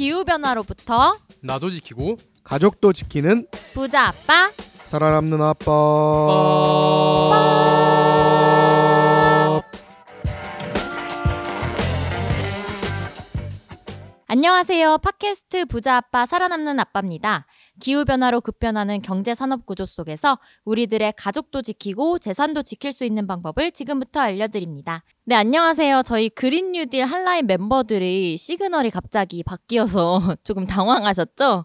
기후변화로부터 나도 지키고 가족도 지키는 부자 아빠 살아남는 아빠. 안녕하세요. 팟캐스트 부자 아빠 살아남는 아빠입니다. 기후변화로 급변하는 경제산업구조 속에서 우리들의 가족도 지키고 재산도 지킬 수 있는 방법을 지금부터 알려드립니다. 네, 안녕하세요. 저희 그린 뉴딜 핫라인 멤버들의 시그널이 갑자기 바뀌어서 조금 당황하셨죠?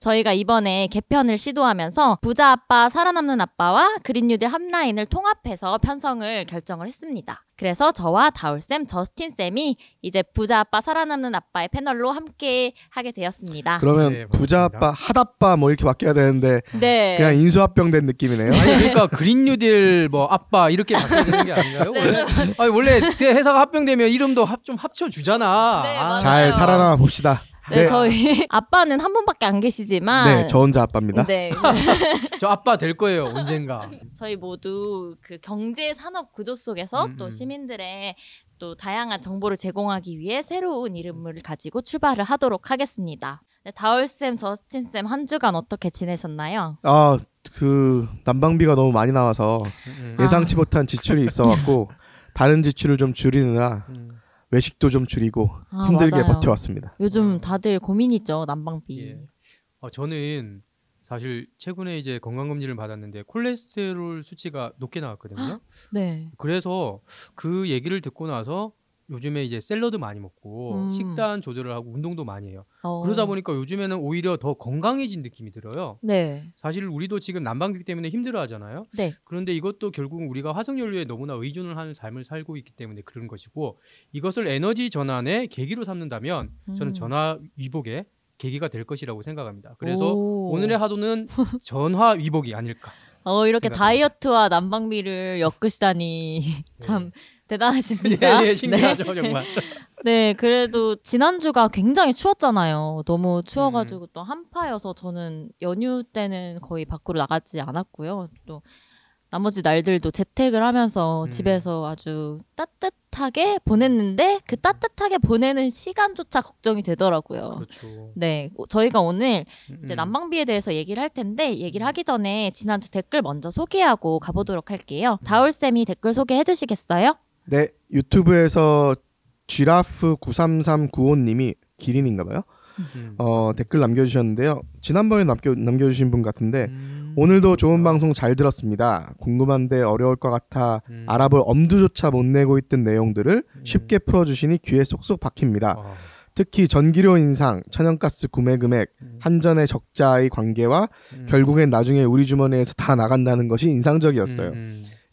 저희가 이번에 개편을 시도하면서 부자 아빠 살아남는 아빠와 그린 뉴딜 핫라인을 통합해서 편성을 결정을 했습니다. 그래서 저와 다울쌤, 저스틴쌤이 이제 부자 아빠 살아남는 아빠의 패널로 함께 하게 되었습니다. 그러면 네, 부자 아빠, 핫아빠 뭐 이렇게 바뀌어야 되는데 네. 그냥 인수합병된 느낌이네요. 아니 그러니까 그린 뉴딜 뭐 아빠 이렇게 바뀌어야 되는 게 아닌가요? 네, 원래? 아니, 원래 회사가 합병되면 이름도 좀 합쳐주잖아. 네, 아. 잘 살아남아 봅시다. 네, 네, 저희 아빠는 한 분밖에 안 계시지만 네, 저 혼자 아빠입니다. 네. 저 아빠 될 거예요, 언젠가. 저희 모두 그 경제 산업 구조 속에서 또 시민들의 또 다양한 정보를 제공하기 위해 새로운 이름을 가지고 출발을 하도록 하겠습니다. 네, 다울쌤, 저스틴쌤 한 주간 어떻게 지내셨나요? 아, 그 난방비가 너무 많이 나와서 예상치 못한 지출이 있어갖고 다른 지출을 좀 줄이느라 외식도 좀 줄이고 힘들게 맞아요. 버텨왔습니다. 요즘 다들 고민이죠, 난방비. 예. 저는 사실 최근에 이제 건강검진을 받았는데 콜레스테롤 수치가 높게 나왔거든요. 네. 그래서 그 얘기를 듣고 나서 요즘에 이제 샐러드 많이 먹고 식단 조절을 하고 운동도 많이 해요. 그러다 보니까 요즘에는 오히려 더 건강해진 느낌이 들어요. 네. 사실 우리도 지금 난방비 때문에 힘들어하잖아요. 네. 그런데 이것도 결국은 우리가 화석연료에 너무나 의존을 하는 삶을 살고 있기 때문에 그런 것이고, 이것을 에너지 전환의 계기로 삼는다면 저는 전화위복의 계기가 될 것이라고 생각합니다. 그래서 오늘의 하도는 전화위복이 아닐까. 이렇게 생각합니다. 다이어트와 난방비를 엮으시다니 참 대단하십니다. 예, 신기하죠, 네. 정말. 네, 그래도 지난주가 굉장히 추웠잖아요. 너무 추워가지고 또 한파여서 저는 연휴 때는 거의 밖으로 나가지 않았고요. 또 나머지 날들도 재택을 하면서 집에서 아주 따뜻하게 보냈는데 그 따뜻하게 보내는 시간조차 걱정이 되더라고요. 그렇죠. 네, 저희가 오늘 이제 난방비에 대해서 얘기를 할 텐데, 얘기를 하기 전에 지난주 댓글 먼저 소개하고 가보도록 할게요. 다울쌤이 댓글 소개해 주시겠어요? 네, 유튜브에서 쥐라프93395님이 기린인가봐요. 댓글 남겨주셨는데요. 지난번에 남겨주신 분 같은데 오늘도 좋은 방송 잘 들었습니다. 궁금한데 어려울 것 같아 알아볼 엄두조차 못 내고 있던 내용들을 쉽게 풀어주시니 귀에 쏙쏙 박힙니다. 특히 전기료 인상, 천연가스 구매 금액, 한전의 적자의 관계와 결국엔 나중에 우리 주머니에서 다 나간다는 것이 인상적이었어요.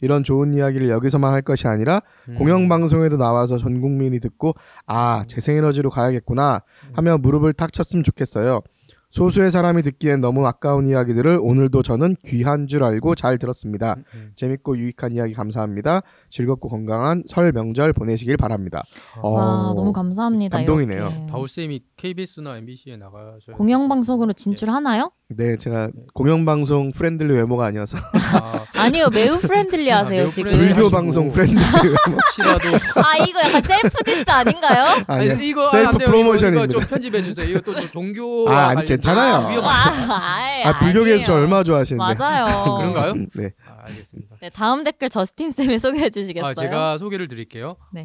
이런 좋은 이야기를 여기서만 할 것이 아니라 공영방송에도 나와서 전 국민이 듣고 아, 재생에너지로 가야겠구나 하며 무릎을 탁 쳤으면 좋겠어요. 소수의 사람이 듣기엔 너무 아까운 이야기들을 오늘도 저는 귀한 줄 알고 잘 들었습니다. 재밌고 유익한 이야기 감사합니다. 즐겁고 건강한 설 명절 보내시길 바랍니다. 와, 너무 감사합니다. 감동이네요. 이렇게. 다울쌤이 KBS나 MBC에 나가셔야 공영방송으로 진출하나요? 네, 제가 공영방송 프렌들리 외모가 아니어서 아니요, 매우 프렌들리 하세요. 매우 지금 불교 방송 프렌들리 혹시라도 이거 약간 셀프 디스 아닌가요? 아니, 이거 셀프 프로모션입니다. 이거 좀 편집해주세요. 이거 또 종교 아니 괜찮아요. 불교계에서 저 얼마나 좋아하시는데. 맞아요. 그런가요? 네. 알겠습니다. 네, 다음 댓글 저스틴 쌤이 소개해 주시겠어요? 제가 소개를 드릴게요. 네.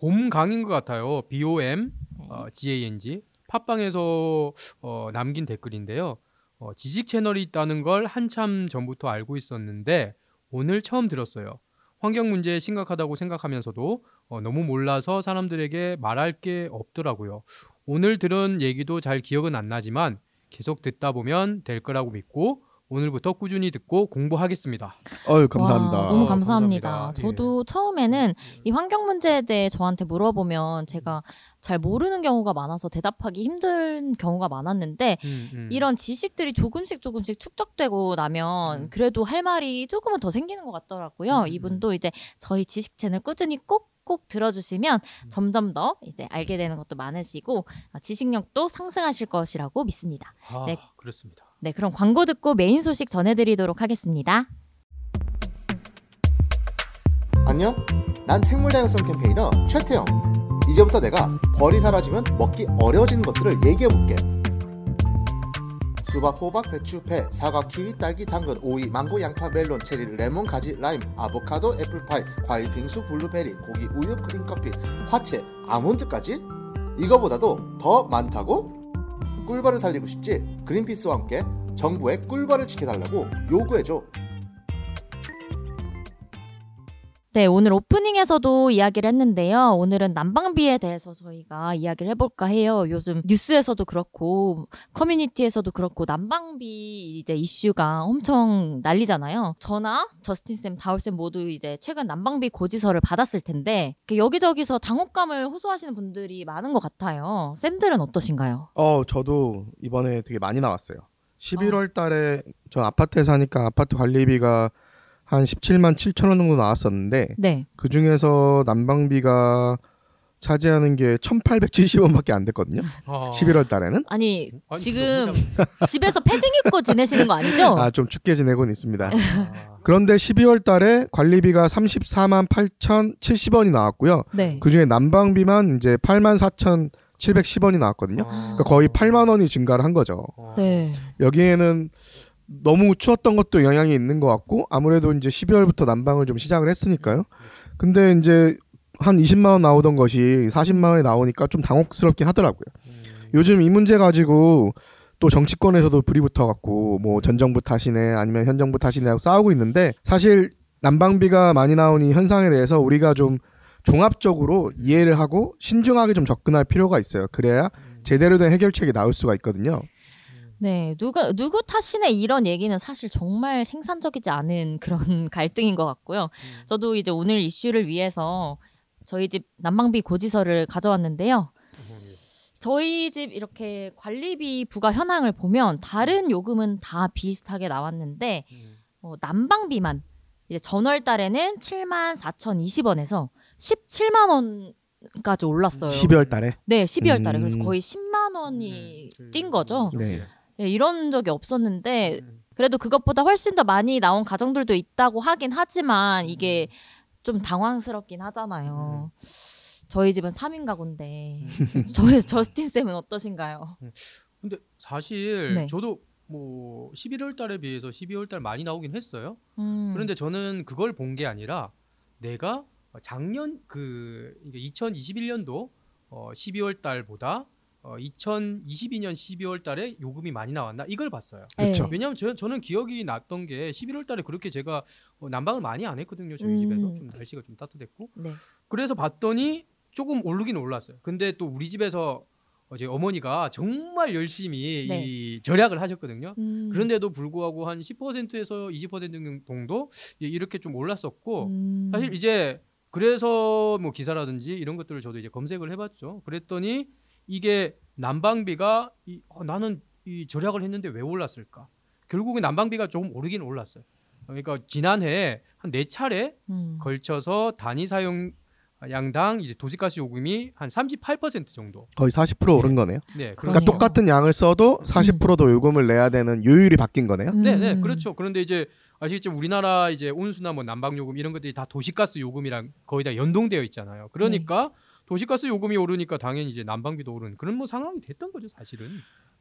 봄강인 것 같아요. BOMGANG 팟빵에서 남긴 댓글인데요. 지식 채널이 있다는 걸 한참 전부터 알고 있었는데 오늘 처음 들었어요. 환경 문제 심각하다고 생각하면서도 너무 몰라서 사람들에게 말할 게 없더라고요. 오늘 들은 얘기도 잘 기억은 안 나지만 계속 듣다 보면 될 거라고 믿고 오늘부터 꾸준히 듣고 공부하겠습니다. 감사합니다. 와, 너무 감사합니다. 감사합니다. 저도 처음에는 이 환경 문제에 대해 저한테 물어보면 제가 잘 모르는 경우가 많아서 대답하기 힘든 경우가 많았는데 이런 지식들이 조금씩 축적되고 나면 그래도 할 말이 조금은 더 생기는 것 같더라고요. 이분도 이제 저희 지식 채널 꾸준히 꼭 들어주시면 점점 더 이제 알게 되는 것도 많으시고 지식력도 상승하실 것이라고 믿습니다. 아, 네. 그렇습니다. 네, 그럼 광고 듣고 메인 소식 전해드리도록 하겠습니다. 안녕, 난 생물다양성 캠페인어 최태영. 이제부터 내가 벌이 사라지면 먹기 어려워지는 것들을 얘기해볼게. 수박, 호박, 배추, 배, 사과, 키위, 딸기, 당근, 오이, 망고, 양파, 멜론, 체리, 레몬, 가지, 라임, 아보카도, 애플파이, 과일, 빙수, 블루베리, 고기, 우유, 크림커피, 화채, 아몬드까지? 이거보다도 더 많다고? 꿀벌을 살리고 싶지? 그린피스와 함께 정부에 꿀벌을 지켜달라고 요구해줘. 네, 오늘 오프닝에서도 이야기를 했는데요. 오늘은 난방비에 대해서 저희가 이야기를 해볼까 해요. 요즘 뉴스에서도 그렇고 커뮤니티에서도 그렇고 난방비 이제 이슈가 엄청 난리잖아요. 저나 저스틴쌤, 다울쌤 모두 이제 최근 난방비 고지서를 받았을 텐데 여기저기서 당혹감을 호소하시는 분들이 많은 것 같아요. 쌤들은 어떠신가요? 저도 이번에 되게 많이 나왔어요. 11월 달에 전 아파트에 사니까 아파트 관리비가 한 17만 7천 원 정도 나왔었는데 네. 그중에서 난방비가 차지하는 게 1,870원밖에 안 됐거든요. 11월 달에는. 아니 지금 집에서 패딩 입고 지내시는 거 아니죠? 좀 춥게 지내고는 있습니다. 그런데 12월 달에 관리비가 34만 8,070원이 나왔고요. 네. 그중에 난방비만 이제 8만 4,710원이 나왔거든요. 그러니까 거의 8만 원이 증가를 한 거죠. 네. 여기에는 너무 추웠던 것도 영향이 있는 것 같고 아무래도 이제 12월부터 난방을 좀 시작을 했으니까요. 근데 이제 한 20만 원 나오던 것이 40만 원에 나오니까 좀 당혹스럽긴 하더라고요. 요즘 이 문제 가지고 또 정치권에서도 불이 붙어갖고 뭐 전 정부 탓이네 아니면 현 정부 탓이네 하고 싸우고 있는데 사실 난방비가 많이 나오는 이 현상에 대해서 우리가 좀 종합적으로 이해를 하고 신중하게 좀 접근할 필요가 있어요. 그래야 제대로 된 해결책이 나올 수가 있거든요. 네, 누구 탓이네 이런 얘기는 사실 정말 생산적이지 않은 그런 갈등인 것 같고요. 저도 이제 오늘 이슈를 위해서 저희 집 난방비 고지서를 가져왔는데요. 저희 집 이렇게 관리비 부과 현황을 보면 다른 요금은 다 비슷하게 나왔는데 난방비만 이제 전월 달에는 7만 4,020원에서 17만 원 까지 올랐어요. 12월 달에? 네, 12월 달에. 그래서 거의 10만 원이 뛴 거죠. 네. 네, 이런 적이 없었는데 그래도 그것보다 훨씬 더 많이 나온 가정들도 있다고 하긴 하지만 이게 좀 당황스럽긴 하잖아요. 저희 집은 3인 가구인데 저스틴 쌤은 어떠신가요? 근데 사실 네. 저도 뭐 11월 달에 비해서 12월 달 많이 나오긴 했어요. 그런데 저는 그걸 본 게 아니라 내가 작년 2021년도 12월 달보다 2022년 12월 달에 요금이 많이 나왔나 이걸 봤어요. 그렇죠. 왜냐하면 저는 기억이 났던 게 11월 달에 그렇게 제가 난방을 많이 안 했거든요. 저희 집에서 좀 날씨가 좀 따뜻했고 네. 그래서 봤더니 조금 오르긴 올랐어요. 근데 또 우리 집에서 이제 어머니가 정말 열심히 네. 이 절약을 하셨거든요. 그런데도 불구하고 한 10%에서 20% 정도 이렇게 좀 올랐었고 사실 이제 그래서 뭐 기사라든지 이런 것들을 저도 이제 검색을 해봤죠. 그랬더니 이게 난방비가 나는 이 절약을 했는데 왜 올랐을까? 결국에 난방비가 조금 오르긴 올랐어요. 그러니까 지난해 한 4차례 걸쳐서 단위 사용 양당 이제 도시가스 요금이 한 38% 정도 거의 40% 오른 거네요. 네, 그러니까 똑같은 양을 써도 40% 더 요금을 내야 되는 요율이 바뀐 거네요. 네, 네, 그렇죠. 그런데 이제 아시겠지만 우리나라 이제 온수나 뭐 난방 요금 이런 것들이 다 도시가스 요금이랑 거의 다 연동되어 있잖아요. 그러니까 네. 도시가스 요금이 오르니까 당연히 이제 난방비도 오르는 그런 뭐 상황이 됐던 거죠, 사실은.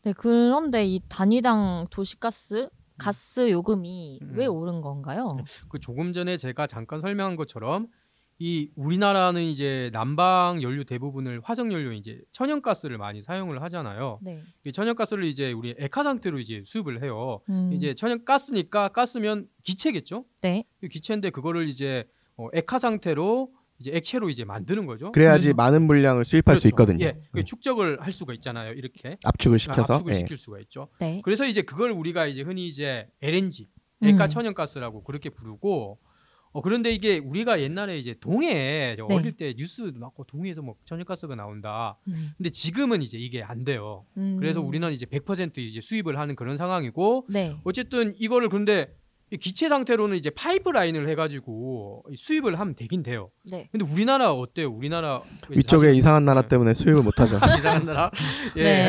네, 그런데 이 단위당 도시가스 가스 요금이 왜 오른 건가요? 그 조금 전에 제가 잠깐 설명한 것처럼. 이 우리나라는 이제 난방 연료 대부분을 화석 연료 이제 천연가스를 많이 사용을 하잖아요. 네. 이 천연가스를 이제 우리 액화 상태로 이제 수입을 해요. 이제 천연가스니까 가스면 기체겠죠. 네. 기체인데 그거를 이제 액화 상태로 이제 액체로 이제 만드는 거죠. 그래야지 많은 물량을 수입할 그렇죠. 수 있거든요. 예. 축적을 할 수가 있잖아요. 이렇게 압축을 시켜서 압축을 예. 시킬 수가 있죠. 네. 그래서 이제 그걸 우리가 이제 흔히 이제 LNG 액화 천연가스라고 그렇게 부르고. 그런데 이게 우리가 옛날에 이제 동해 네. 어릴 때 뉴스도 나왔고 동해에서 뭐 천연가스가 나온다. 근데 지금은 이제 이게 안 돼요. 그래서 우리는 이제 100% 이제 수입을 하는 그런 상황이고 네. 어쨌든 이거를 근데 기체 상태로는 이제 파이프라인을 해가지고 수입을 하면 되긴 돼요. 네. 근데 우리나라 어때요? 우리나라 위쪽에 사실... 이상한 나라 때문에 수입을 못하죠. 이상한 나라? 예, 네.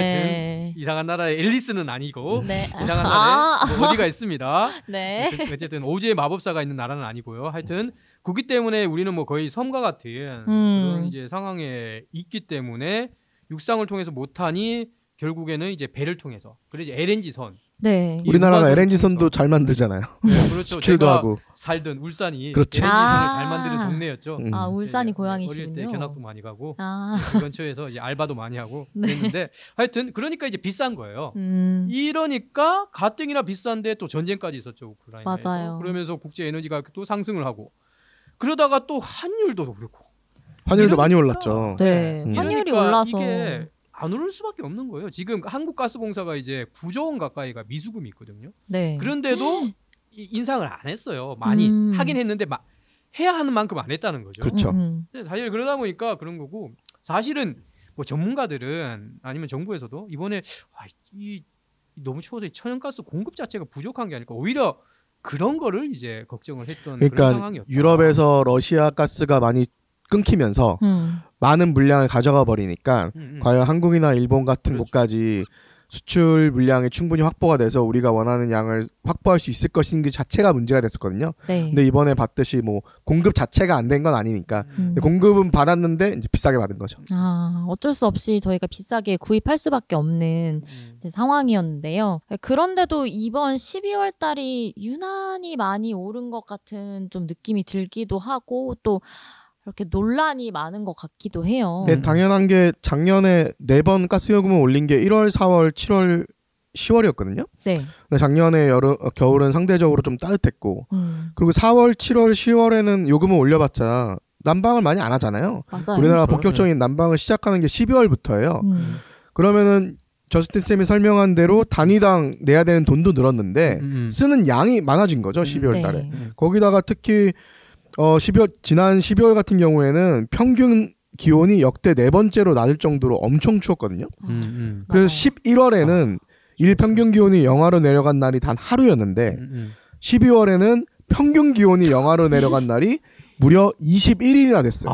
하여튼 이상한 나라의 앨리스는 아니고 네. 이상한 나라의 뭐 어디가 있습니다. 네. 어쨌든 오즈의 마법사가 있는 나라는 아니고요. 하여튼 그렇기 때문에 우리는 뭐 거의 섬과 같은 그런 이제 상황에 있기 때문에 육상을 통해서 못하니 결국에는 이제 배를 통해서, 그리고 이제 LNG선. 네. 우리나라가 LNG선도 잘 만들잖아요. 네, 그렇죠. 제가 하고. 살던 울산이 그렇죠. LNG선을 잘 만드는 동네였죠. 아, 울산이 고향이시군요. 어릴 때 견학도 많이 가고 그 근처에서 이제 알바도 많이 하고 그랬는데 네. 하여튼 그러니까 이제 비싼 거예요. 이러니까 가뜩이나 비싼데 또 전쟁까지 있었죠. 우크라이나에서. 맞아요. 그러면서 국제 에너지가 또 상승을 하고 그러다가 또 환율도 그렇고 환율도 많이 올랐죠. 네. 환율이 그러니까 올라서 이게 안 오를 수밖에 없는 거예요. 지금 한국가스공사가 이제 9조 원 가까이가 미수금이 있거든요. 네. 그런데도 인상을 안 했어요. 많이 하긴 했는데 해야 하는 만큼 안 했다는 거죠. 그렇죠. 사실 그러다 보니까 그런 거고 사실은 뭐 전문가들은 아니면 정부에서도 이번에 너무 추워서 천연가스 공급 자체가 부족한 게 아닐까. 오히려 그런 거를 이제 걱정을 했던 그러니까 그런 상황이었죠. 유럽에서 러시아 가스가 많이 끊기면서 많은 물량을 가져가 버리니까 과연 한국이나 일본 같은 그렇죠. 곳까지 수출 물량이 충분히 확보가 돼서 우리가 원하는 양을 확보할 수 있을 것인 그 자체가 문제가 됐었거든요. 네. 근데 이번에 봤듯이 뭐 공급 자체가 안 된 건 아니니까 공급은 받았는데 이제 비싸게 받은 거죠. 아, 어쩔 수 없이 저희가 비싸게 구입할 수밖에 없는 이제 상황이었는데요. 그런데도 이번 12월 달이 유난히 많이 오른 것 같은 좀 느낌이 들기도 하고 또 이렇게 논란이 많은 것 같기도 해요. 네, 당연한 게 작년에 4번 가스요금을 올린 게 1월, 4월, 7월, 10월이었거든요. 네. 근데 작년에 겨울은 상대적으로 좀 따뜻했고 그리고 4월, 7월, 10월에는 요금을 올려봤자 난방을 많이 안 하잖아요. 맞아요. 우리나라 본격적인 난방을 시작하는 게 12월부터예요. 그러면은 저스틴 쌤이 설명한 대로 단위당 내야 되는 돈도 늘었는데 쓰는 양이 많아진 거죠. 12월 달에. 네. 거기다가 특히 지난 12월 같은 경우에는 평균 기온이 역대 4번째로 낮을 정도로 엄청 추웠거든요. 그래서 11월에는 일평균 기온이 영하로 내려간 날이 단 하루였는데 12월에는 평균 기온이 영하로 내려간 날이 무려 21일이나 됐어요.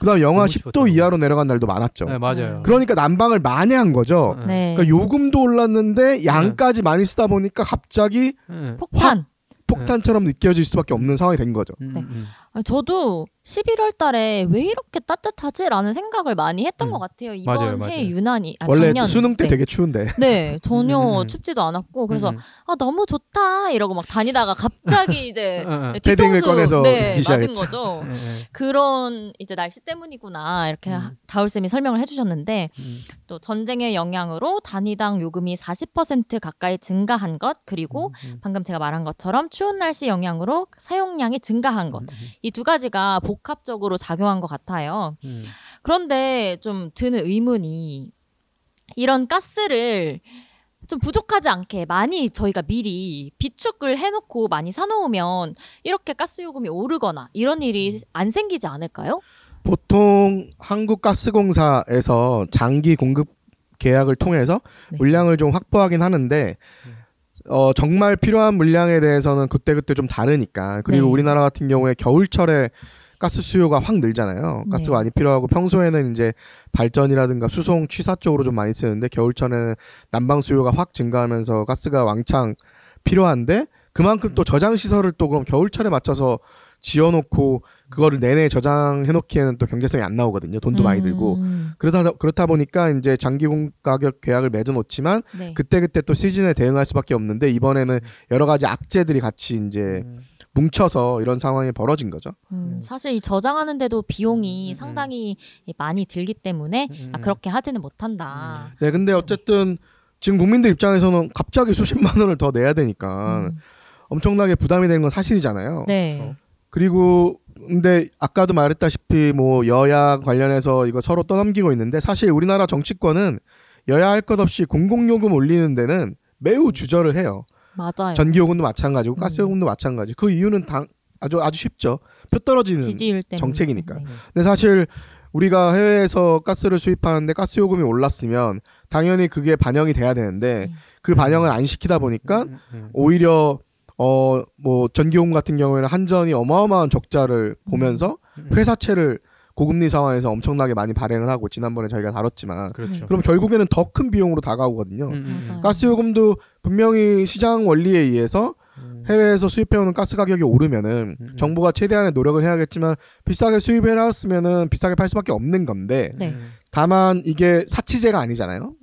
그다음 영하 10도 이하로 내려간 날도 많았죠. 네, 맞아요. 그러니까 난방을 많이 한 거죠. 네. 그러니까 요금도 올랐는데 양까지 많이 쓰다 보니까 갑자기 폭탄처럼 느껴질 수밖에 없는 상황이 된 거죠. 네. 저도 11월 달에 왜 이렇게 따뜻하지라는 생각을 많이 했던 것 같아요. 이번 해에 유난히. 원래 작년 수능 때 되게 추운데. 네. 전혀 춥지도 않았고 그래서 너무 좋다 이러고 막 다니다가 갑자기 이제 뒤통수 꺼내서 맞은 거죠. 그런 이제 날씨 때문이구나 이렇게 다울쌤이 설명을 해주셨는데 또 전쟁의 영향으로 단위당 요금이 40% 가까이 증가한 것 그리고 방금 제가 말한 것처럼 추운 날씨 영향으로 사용량이 증가한 것 이 두 가지가 복합적으로 작용한 것 같아요. 그런데 좀 드는 의문이 이런 가스를 좀 부족하지 않게 많이 저희가 미리 비축을 해놓고 많이 사놓으면 이렇게 가스 요금이 오르거나 이런 일이 안 생기지 않을까요? 보통 한국가스공사에서 장기 공급 계약을 통해서 물량을 좀 확보하긴 하는데 정말 필요한 물량에 대해서는 그때그때 좀 다르니까 그리고 우리나라 같은 경우에 겨울철에 가스 수요가 확 늘잖아요. 가스 많이 필요하고 평소에는 이제 발전이라든가 수송 취사 쪽으로 좀 많이 쓰는데 겨울철에는 난방 수요가 확 증가하면서 가스가 왕창 필요한데 그만큼 또 저장 시설을 또 그럼 겨울철에 맞춰서 지어놓고 그거를 내내 저장해놓기에는 또 경제성이 안 나오거든요. 돈도 많이 들고 그렇다 보니까 이제 장기 공가격 계약을 맺어놓지만 그때그때 또 시즌에 대응할 수밖에 없는데 이번에는 여러 가지 악재들이 같이 이제 뭉쳐서 이런 상황이 벌어진 거죠. 사실 이 저장하는데도 비용이 상당히 많이 들기 때문에 그렇게 하지는 못한다. 네, 근데 어쨌든 지금 국민들 입장에서는 갑자기 수십만 원을 더 내야 되니까 엄청나게 부담이 되는 건 사실이잖아요. 네. 그렇죠. 그리고 근데 아까도 말했다시피 뭐 여야 관련해서 이거 서로 떠넘기고 있는데 사실 우리나라 정치권은 여야 할 것 없이 공공요금 올리는 데는 매우 주저를 해요. 맞아요. 전기요금도 마찬가지고 가스요금도 마찬가지고 그 이유는 아주 쉽죠. 표 떨어지는 정책이니까. 네. 근데 사실 우리가 해외에서 가스를 수입하는데 가스요금이 올랐으면 당연히 그게 반영이 돼야 되는데 그 반영을 안 시키다 보니까 오히려 뭐 전기요금 같은 경우에는 한전이 어마어마한 적자를 보면서 회사채를 고금리 상황에서 엄청나게 많이 발행을 하고 지난번에 저희가 다뤘지만 그렇죠. 그럼 결국에는 더 큰 비용으로 다가오거든요. 가스요금도 분명히 시장 원리에 의해서 해외에서 수입해오는 가스 가격이 오르면은 정부가 최대한의 노력을 해야겠지만 비싸게 수입해놨으면은 비싸게 팔 수밖에 없는 건데 다만 이게 사치제가 아니잖아요.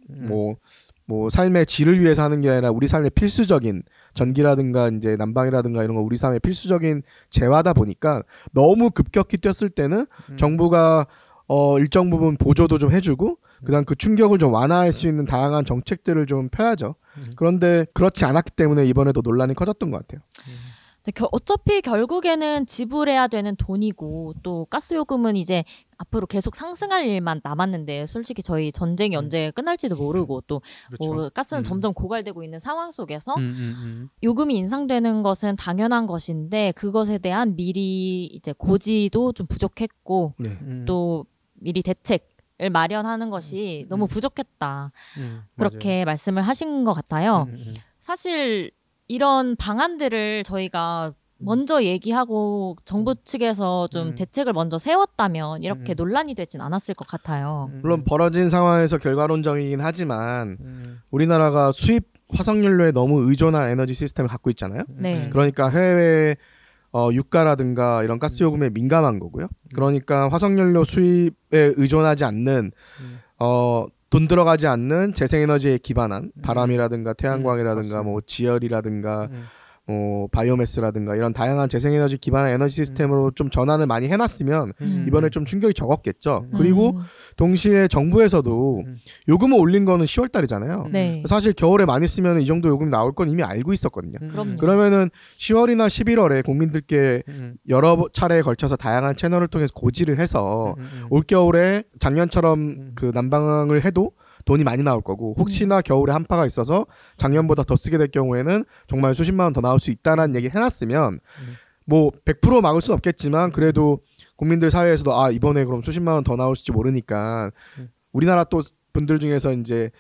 뭐 삶의 질을 위해서 하는 게 아니라 우리 삶의 필수적인 전기라든가 이제 난방이라든가 이런 거 우리 삶의 필수적인 재화다 보니까 너무 급격히 뛰었을 때는 정부가 일정 부분 보조도 좀 해주고 그다음 그 충격을 좀 완화할 수 있는 다양한 정책들을 좀 펴야죠. 그런데 그렇지 않았기 때문에 이번에도 논란이 커졌던 것 같아요. 어차피 결국에는 지불해야 되는 돈이고 또 가스요금은 이제 앞으로 계속 상승할 일만 남았는데 솔직히 저희 전쟁이 언제 끝날지도 모르고 또 그렇죠. 가스는 점점 고갈되고 있는 상황 속에서 요금이 인상되는 것은 당연한 것인데 그것에 대한 미리 이제 고지도 좀 부족했고 또 미리 대책을 마련하는 것이 너무 부족했다. 그렇게 맞아요. 말씀을 하신 것 같아요. 사실 이런 방안들을 저희가 먼저 얘기하고 정부 측에서 좀 대책을 먼저 세웠다면 이렇게 논란이 되진 않았을 것 같아요. 물론 벌어진 상황에서 결과론적이긴 하지만 우리나라가 수입 화석연료에 너무 의존한 에너지 시스템을 갖고 있잖아요. 네. 그러니까 해외 유가라든가 이런 가스요금에 민감한 거고요. 그러니까 화석연료 수입에 의존하지 않는 돈 들어가지 않는 재생에너지에 기반한 바람이라든가 태양광이라든가 뭐 지열이라든가 뭐 바이오매스라든가 이런 다양한 재생에너지 기반의 에너지 시스템으로 좀 전환을 많이 해놨으면 이번에 좀 충격이 적었겠죠. 그리고 동시에 정부에서도 요금을 올린 거는 10월 달이잖아요. 사실 겨울에 많이 쓰면 이 정도 요금이 나올 건 이미 알고 있었거든요. 그러면은 10월이나 11월에 국민들께 여러 차례에 걸쳐서 다양한 채널을 통해서 고지를 해서 올겨울에 작년처럼 그 난방을 해도 돈이 많이 나올 거고 혹시나 겨울에 한파가 있어서 작년보다 더 쓰게 될 경우에는 정말 수십만 원 더 나올 수 있다는 얘기 해놨으면 뭐 100% 막을 수는 없겠지만 그래도 국민들 사회에서도 아 이번에 그럼 수십만 원 더 나올지 모르니까 우리나라 또 분들 중에서 이제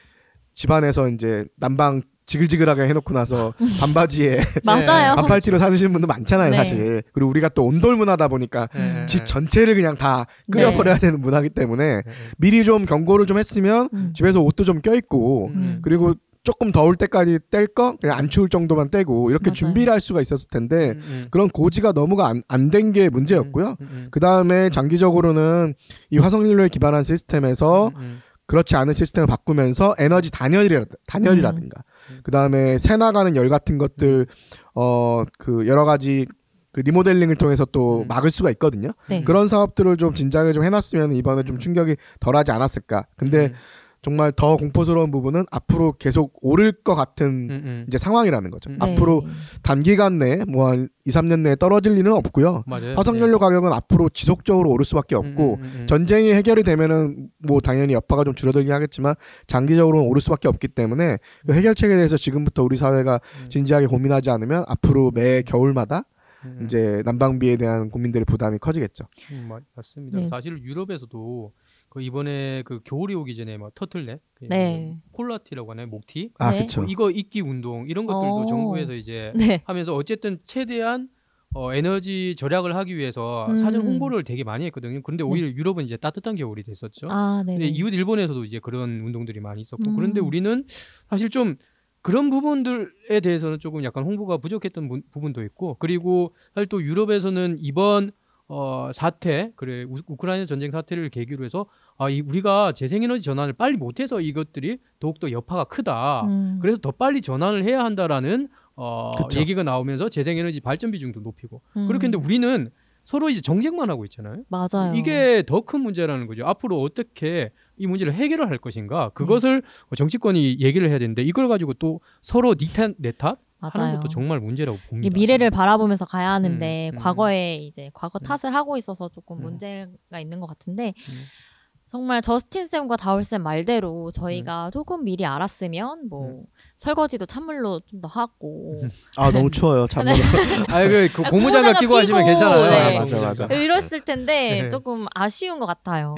집안에서 이제 난방 지글지글하게 해놓고 나서 반바지에 반팔티로 사시는 분도 많잖아요. 네. 사실 그리고 우리가 또 온돌 문화다 보니까 집 전체를 그냥 다 끓여버려야 되는 문화이기 때문에 미리 좀 경고를 좀 했으면 집에서 옷도 좀 껴입고 그리고 조금 더울 때까지 뗄 거 그냥 안 추울 정도만 떼고 이렇게 준비를 할 수가 있었을 텐데 그런 고지가 너무가 안 된 게 문제였고요. 그 다음에 장기적으로는 이 화석연료에 기반한 시스템에서 그렇지 않은 시스템을 바꾸면서 에너지 단열이라든가 그 다음에 새 나가는 열 같은 것들 그 여러 가지 그 리모델링을 통해서 또 막을 수가 있거든요. 그런 사업들을 좀 진작에 좀 해놨으면 이번에 좀 충격이 덜하지 않았을까. 근데 정말 더 공포스러운 부분은 앞으로 계속 오를 것 같은 이제 상황이라는 거죠. 앞으로 단기간 내에 뭐 한 2, 3년 내에 떨어질 리는 없고요. 맞아요. 화석연료 가격은 앞으로 지속적으로 오를 수밖에 없고 전쟁이 해결이 되면은 뭐 당연히 여파가 좀 줄어들긴 하겠지만 장기적으로는 오를 수밖에 없기 때문에 그 해결책에 대해서 지금부터 우리 사회가 진지하게 고민하지 않으면 앞으로 매 겨울마다 이제 난방비에 대한 국민들의 부담이 커지겠죠. 맞습니다. 네. 사실 유럽에서도 그 이번에 그 겨울이 오기 전에 막 터틀넥, 콜라티라고 하나요, 목티, 그쵸. 이거 입기 운동 이런 것들도 정부에서 이제 하면서 어쨌든 최대한 에너지 절약을 하기 위해서 사전 홍보를 되게 많이 했거든요. 그런데 오히려 유럽은 이제 따뜻한 겨울이 됐었죠. 근데 이웃 일본에서도 이제 그런 운동들이 많이 있었고 그런데 우리는 사실 좀 그런 부분들에 대해서는 조금 약간 홍보가 부족했던 부분도 있고 그리고 사실 또 유럽에서는 이번 사태, 그래 우크라이나 전쟁 사태를 계기로 해서 우리가 재생에너지 전환을 빨리 못해서 이것들이 더욱더 여파가 크다. 그래서 더 빨리 전환을 해야 한다라는 얘기가 나오면서 재생에너지 발전 비중도 높이고 그렇게 했는데 우리는 서로 이제 정쟁만 하고 있잖아요. 맞아요. 이게 더 큰 문제라는 거죠. 앞으로 어떻게 이 문제를 해결을 할 것인가 그것을 정치권이 얘기를 해야 되는데 이걸 가지고 또 서로 니 탓 내 탓 하는 것도 정말 문제라고 봅니다. 미래를 바라보면서 가야 하는데 과거에 이제 과거 탓을 하고 있어서 조금 문제가 있는 것 같은데 정말 저스틴 쌤과 다울 쌤 말대로 저희가 조금 미리 알았으면 뭐 설거지도 찬물로 좀 더 하고 너무 추워요 찬물로. 그 고무장갑 끼고 하시면 괜찮아요. 맞아. 이랬을 텐데 조금 아쉬운 것 같아요.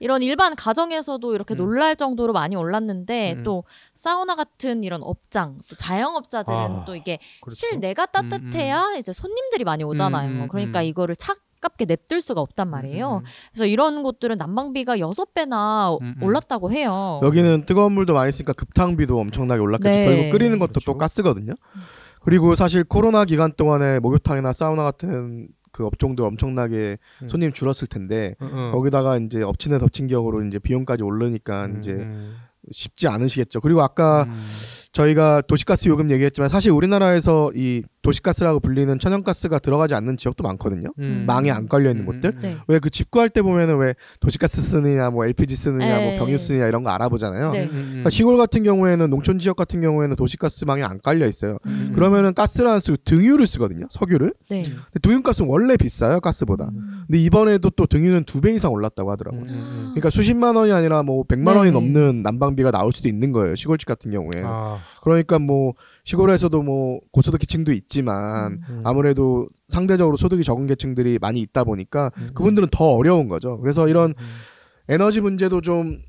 이런 일반 가정에서도 이렇게 놀랄 정도로 많이 올랐는데 또 사우나 같은 이런 업장, 또 자영업자들은 또 이게 그렇죠. 실내가 따뜻해야 이제 손님들이 많이 오잖아요. 그러니까 이거를 차갑게 냅둘 수가 없단 말이에요. 그래서 이런 곳들은 난방비가 6배나 올랐다고 해요. 여기는 뜨거운 물도 많이 쓰니까 급탕비도 엄청나게 올랐겠죠. 결국 끓이는 것도 그렇죠. 또 가스거든요. 그리고 사실 코로나 기간 동안에 목욕탕이나 사우나 같은 그 업종도 엄청나게 손님 줄었을 텐데 거기다가 이제 엎친에 덮친 격으로 이제 비용까지 오르니까 이제 쉽지 않으시겠죠. 그리고 아까 저희가 도시가스 요금 얘기했지만 사실 우리나라에서 이 도시가스라고 불리는 천연가스가 들어가지 않는 지역도 많거든요. 망에 안 걸려 있는 곳들. 네. 왜 그 집구할 때 보면은 왜 도시가스 쓰느냐, 뭐 LPG 쓰느냐, 뭐 경유 쓰느냐 이런 거 알아보잖아요. 네. 그러니까 시골 같은 경우에는 농촌 지역 같은 경우에는 도시가스 망에 안 깔려 있어요. 그러면은 가스를 안 쓰고 등유를 쓰거든요. 석유를. 네. 근데 등유값은 원래 비싸요, 가스보다. 근데 이번에도 또 등유는 2배 이상 올랐다고 하더라고요. 그러니까 수십만 원이 아니라 뭐 100만 원이 넘는 난방비가 나올 수도 있는 거예요, 시골집 같은 경우에. 아. 그러니까 뭐 시골에서도 뭐 고소득 계층도 있지만 아무래도 상대적으로 소득이 적은 계층들이 많이 있다 보니까 그분들은 더 어려운 거죠. 그래서 이런 에너지 문제도 좀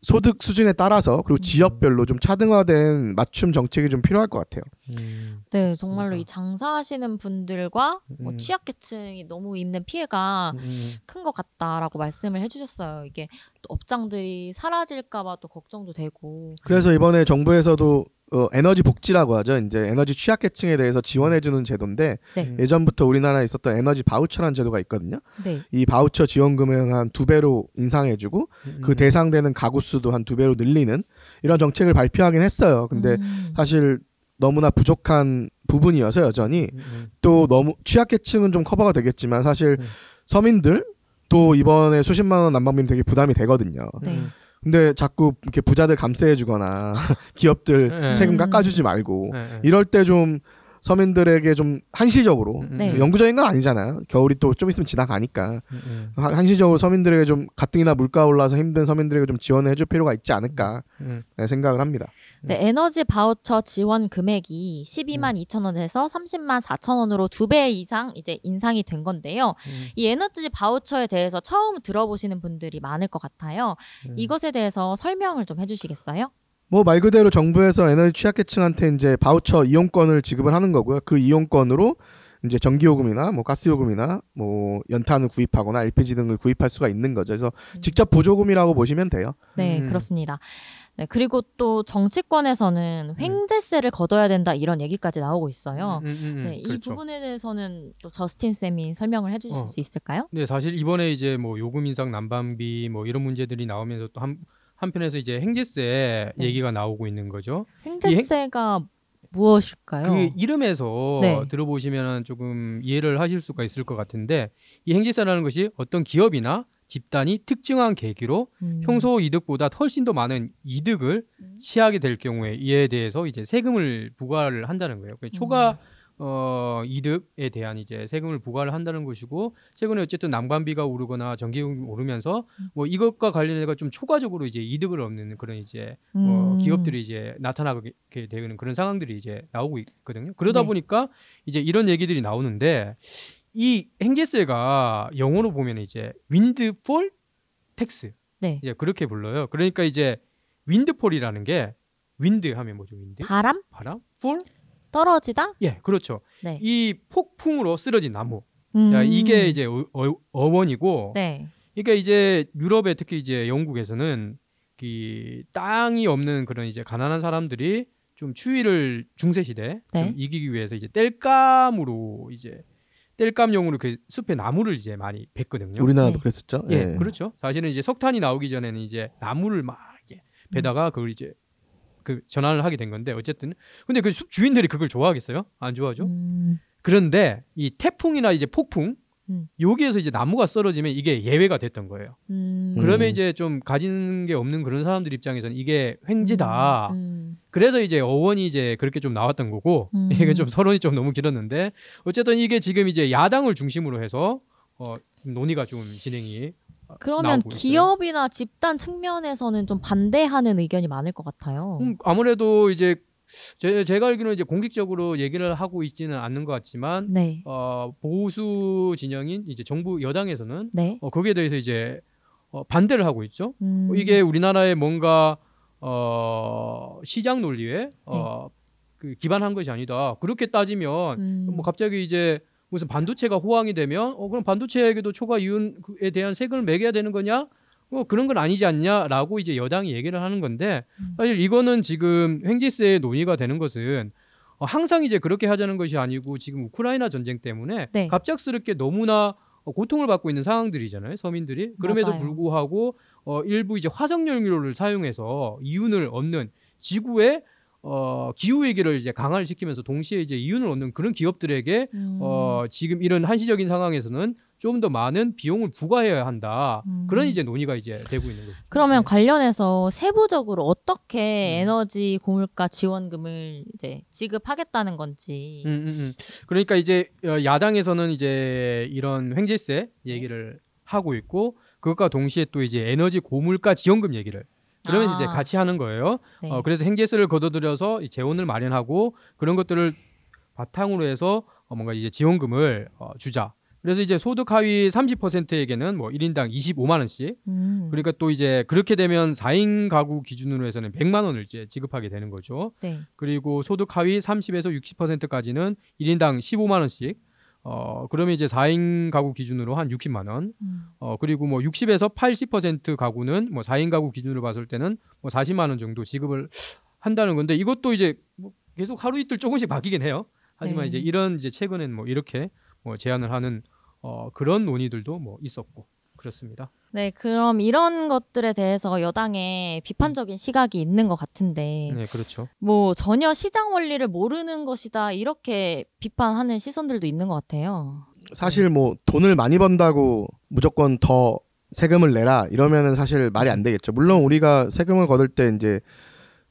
소득 수준에 따라서 그리고 지역별로 좀 차등화된 맞춤 정책이 좀 필요할 것 같아요. 네, 정말로 이 장사하시는 분들과 뭐 취약계층이 너무 입는 피해가 큰 것 같다라고 말씀을 해주셨어요. 이게 또 업장들이 사라질까봐 또 걱정도 되고. 그래서 이번에 정부에서도 에너지 복지라고 하죠. 이제 에너지 취약계층에 대해서 지원해주는 제도인데 네. 예전부터 우리나라에 있었던 에너지 바우처라는 제도가 있거든요. 네. 이 바우처 지원금을 한 2배로 인상해주고 그 대상되는 가구 수도 한 2배로 늘리는 이런 정책을 발표하긴 했어요. 근데 사실 너무나 부족한 부분이어서 여전히 또 너무 취약계층은 좀 커버가 되겠지만 사실 서민들 또 이번에 수십만 원 난방비는 되게 부담이 되거든요. 네. 근데 자꾸 이렇게 부자들 감세해주거나 기업들 세금 깎아주지 말고 이럴 때 좀 서민들에게 좀 한시적으로 영구적인 건 아니잖아요. 겨울이 또 좀 있으면 지나가니까 한시적으로 서민들에게 좀 가뜩이나 물가 올라서 힘든 서민들에게 좀 지원을 해줄 필요가 있지 않을까 생각을 합니다. 네, 에너지 바우처 지원 금액이 12만 2천 원에서 30만 4천 원으로 2배 이상 이제 인상이 된 건데요. 이 에너지 바우처에 대해서 처음 들어보시는 분들이 많을 것 같아요. 이것에 대해서 설명을 좀 해주시겠어요? 뭐 말 그대로 정부에서 에너지 취약계층한테 이제 바우처 이용권을 지급을 하는 거고요. 그 이용권으로 이제 전기요금이나 뭐 가스요금이나 뭐 연탄을 구입하거나 LPG 등을 구입할 수가 있는 거죠. 그래서 직접 보조금이라고 보시면 돼요. 네, 그렇습니다. 네, 그리고 또 정치권에서는 횡재세를 거둬야 된다 이런 얘기까지 나오고 있어요. 네, 이 그렇죠. 부분에 대해서는 또 저스틴 쌤이 설명을 해주실 수 있을까요? 네, 사실 이번에 이제 뭐 요금 인상, 난방비 뭐 이런 문제들이 나오면서 또 한편에서 이제 횡재세 얘기가 나오고 있는 거죠. 횡재세가 무엇일까요? 그 이름에서 들어보시면 조금 이해를 하실 수가 있을 것 같은데 이 횡재세라는 것이 어떤 기업이나 집단이 특정한 계기로 평소 이득보다 훨씬 더 많은 이득을 취하게 될 경우에 이에 대해서 이제 세금을 부과를 한다는 거예요. 초과 이득에 대한 이제 세금을 부과를 한다는 것이고 최근에 어쨌든 난방비가 오르거나 전기요금이 오르면서 뭐 이것과 관련해서 좀 초과적으로 이제 이득을 얻는 그런 이제 기업들이 이제 나타나게 되는 그런 상황들이 이제 나오고 있거든요. 그러다 보니까 이제 이런 얘기들이 나오는데 이 행제세가 영어로 보면 이제 윈드폴 텍스 이제 그렇게 불러요. 그러니까 이제 윈드폴이라는 게 윈드 하면 뭐죠? 윈드 바람 폴 떨어지다? 예, 그렇죠. 네. 이 폭풍으로 쓰러진 나무. 이게 이제 어원이고, 그러니까 이제 유럽에 특히 이제 영국에서는 그 땅이 없는 그런 이제 가난한 사람들이 좀 추위를 중세 시대 좀 이기기 위해서 이제 땔감으로 이제 땔감용으로 그 숲에 나무를 이제 많이 뱄거든요. 우리나라도 그랬었죠. 예, 그렇죠. 사실은 이제 석탄이 나오기 전에는 이제 나무를 막 이제 베다가 그걸 이제 그 전환을 하게 된 건데 어쨌든 근데 그 숲 주인들이 그걸 좋아하겠어요? 안 좋아하죠. 그런데 이 태풍이나 이제 폭풍 여기에서 이제 나무가 쓰러지면 이게 예외가 됐던 거예요. 그러면 이제 좀 가진 게 없는 그런 사람들 입장에서는 이게 횡재다. 그래서 이제 어원이 이제 그렇게 좀 나왔던 거고 이게 좀 서론이 좀 너무 길었는데 어쨌든 이게 지금 이제 야당을 중심으로 해서 논의가 좀 진행이. 그러면 기업이나 집단 측면에서는 좀 반대하는 의견이 많을 것 같아요. 아무래도 이제 제가 알기로는 이제 공식적으로 얘기를 하고 있지는 않는 것 같지만 보수 진영인 이제 정부 여당에서는 거기에 대해서 이제 반대를 하고 있죠. 이게 우리나라의 뭔가 시장 논리에 그 기반한 것이 아니다. 그렇게 따지면 뭐 갑자기 이제 무슨 반도체가 호황이 되면 그럼 반도체에게도 초과 이윤에 대한 세금을 매겨야 되는 거냐? 그런 건 아니지 않냐라고 이제 여당이 얘기를 하는 건데 사실 이거는 지금 횡재세의 논의가 되는 것은 항상 이제 그렇게 하자는 것이 아니고 지금 우크라이나 전쟁 때문에 네. 갑작스럽게 너무나 고통을 받고 있는 상황들이잖아요, 서민들이. 그럼에도 맞아요. 불구하고 일부 이제 화석연료를 사용해서 이윤을 얻는 지구의 기후위기를 이제 강화시키면서 동시에 이제 이윤을 얻는 그런 기업들에게 지금 이런 한시적인 상황에서는 좀 더 많은 비용을 부과해야 한다. 그런 이제 논의가 이제 되고 있는 거죠. 그러면 네. 관련해서 세부적으로 어떻게 에너지 고물가 지원금을 이제 지급하겠다는 건지. 그러니까 이제 야당에서는 이제 이런 횡재세 얘기를 하고 있고 그것과 동시에 또 이제 에너지 고물가 지원금 얘기를 그러면 이제 같이 하는 거예요. 네. 그래서 횡재세를 걷어들여서 이 재원을 마련하고 그런 것들을 바탕으로 해서 뭔가 이제 지원금을 주자. 그래서 이제 소득 하위 30%에게는 뭐 1인당 25만 원씩. 그러니까 또 이제 그렇게 되면 4인 가구 기준으로 해서는 100만 원을 이제 지급하게 되는 거죠. 네. 그리고 소득 하위 30에서 60%까지는 1인당 15만 원씩. 그러면 이제 4인 가구 기준으로 한 60만 원. 그리고 뭐 60에서 80% 가구는 뭐 4인 가구 기준으로 봤을 때는 뭐 40만 원 정도 지급을 한다는 건데 이것도 이제 뭐 계속 하루 이틀 조금씩 바뀌긴 해요. 하지만 네. 이제 이런 이제 최근엔 뭐 이렇게 뭐 제안을 하는 그런 논의들도 뭐 있었고 그렇습니다. 네, 그럼 이런 것들에 대해서 여당의 비판적인 시각이 있는 것 같은데 네, 그렇죠. 뭐 전혀 시장 원리를 모르는 것이다 이렇게 비판하는 시선들도 있는 것 같아요. 사실 뭐 돈을 많이 번다고 무조건 더 세금을 내라 이러면은 사실 말이 안 되겠죠. 물론 우리가 세금을 거둘 때 이제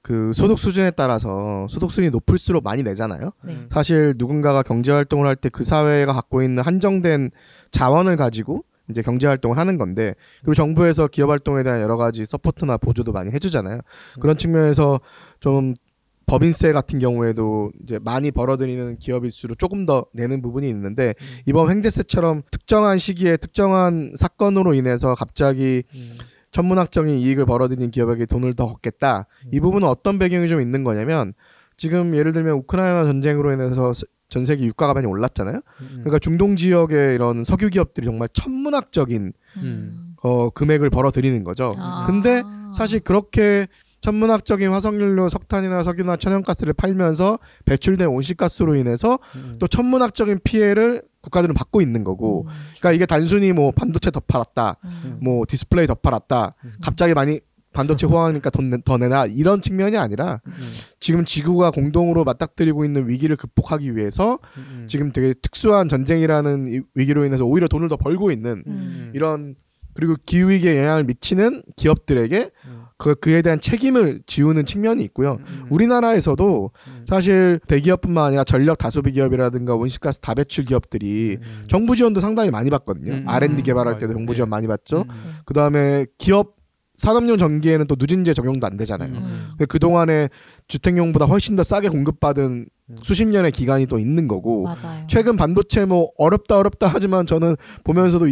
그 소득 수준에 따라서 소득 수준이 높을수록 많이 내잖아요. 네. 사실 누군가가 경제 활동을 할 때 그 사회가 갖고 있는 한정된 자원을 가지고 이제 경제 활동을 하는 건데 그리고 정부에서 기업 활동에 대한 여러 가지 서포트나 보조도 많이 해주잖아요. 그런 측면에서 좀 법인세 같은 경우에도 이제 많이 벌어들이는 기업일수록 조금 더 내는 부분이 있는데 이번 횡재세처럼 특정한 시기에 특정한 사건으로 인해서 갑자기 천문학적인 이익을 벌어들인 기업에게 돈을 더 걷겠다. 이 부분은 어떤 배경이 좀 있는 거냐면 지금 예를 들면 우크라이나 전쟁으로 인해서 전 세계 유가가 많이 올랐잖아요. 그러니까 중동 지역의 이런 석유 기업들이 정말 천문학적인 금액을 벌어들이는 거죠. 근데 사실 그렇게 천문학적인 화석연료, 석탄이나 석유나 천연가스를 팔면서 배출된 온실가스로 인해서 또 천문학적인 피해를 국가들은 받고 있는 거고, 그러니까 이게 단순히 뭐 반도체 더 팔았다, 뭐 디스플레이 더 팔았다, 갑자기 많이 반도체 호황이니까 돈 더 내놔 이런 측면이 아니라 지금 지구가 공동으로 맞닥뜨리고 있는 위기를 극복하기 위해서 지금 되게 특수한 전쟁이라는 위기로 인해서 오히려 돈을 더 벌고 있는 이런 그리고 기후 위기에 영향을 미치는 기업들에게 그에 대한 책임을 지우는 측면이 있고요. 우리나라에서도 사실 대기업뿐만 아니라 전력 다소비 기업이라든가 온실가스 다배출 기업들이 정부 지원도 상당히 많이 받거든요. R&D 개발할 때도 정부 지원 많이 받죠. 그 다음에 기업 산업용 전기에는 또 누진제 적용도 안 되잖아요. 그동안에 주택용보다 훨씬 더 싸게 공급받은 수십 년의 기간이 또 있는 거고 맞아요. 최근 반도체 뭐 어렵다 하지만 저는 보면서도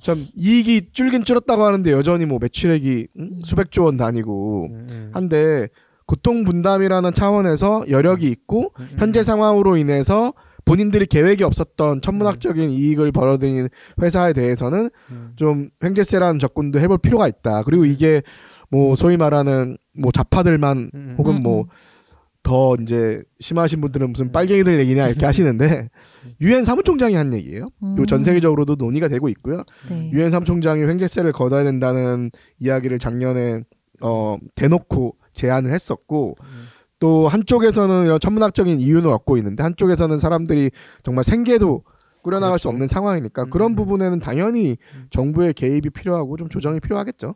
참 이익이 줄긴 줄었다고 하는데 여전히 뭐 매출액이 수백조 원 다니고 한데 고통 분담이라는 차원에서 여력이 있고 현재 상황으로 인해서 본인들이 계획이 없었던 천문학적인 이익을 벌어들인 회사에 대해서는 좀 횡재세라는 접근도 해볼 필요가 있다. 그리고 이게 뭐 소위 말하는 뭐 좌파들만 혹은 뭐 더 이제 심하신 분들은 무슨 빨갱이들 얘기냐 이렇게 하시는데 유엔 사무총장이 한 얘기예요. 그리고 전 세계적으로도 논의가 되고 있고요. 유엔 사무총장이 횡재세를 걷어야 된다는 이야기를 작년에 대놓고 제안을 했었고 또 한쪽에서는 이런 천문학적인 이윤을 얻고 있는데 한쪽에서는 사람들이 정말 생계도 꾸려나갈 그렇죠. 수 없는 상황이니까 그런 부분에는 당연히 정부의 개입이 필요하고 좀 조정이 필요하겠죠.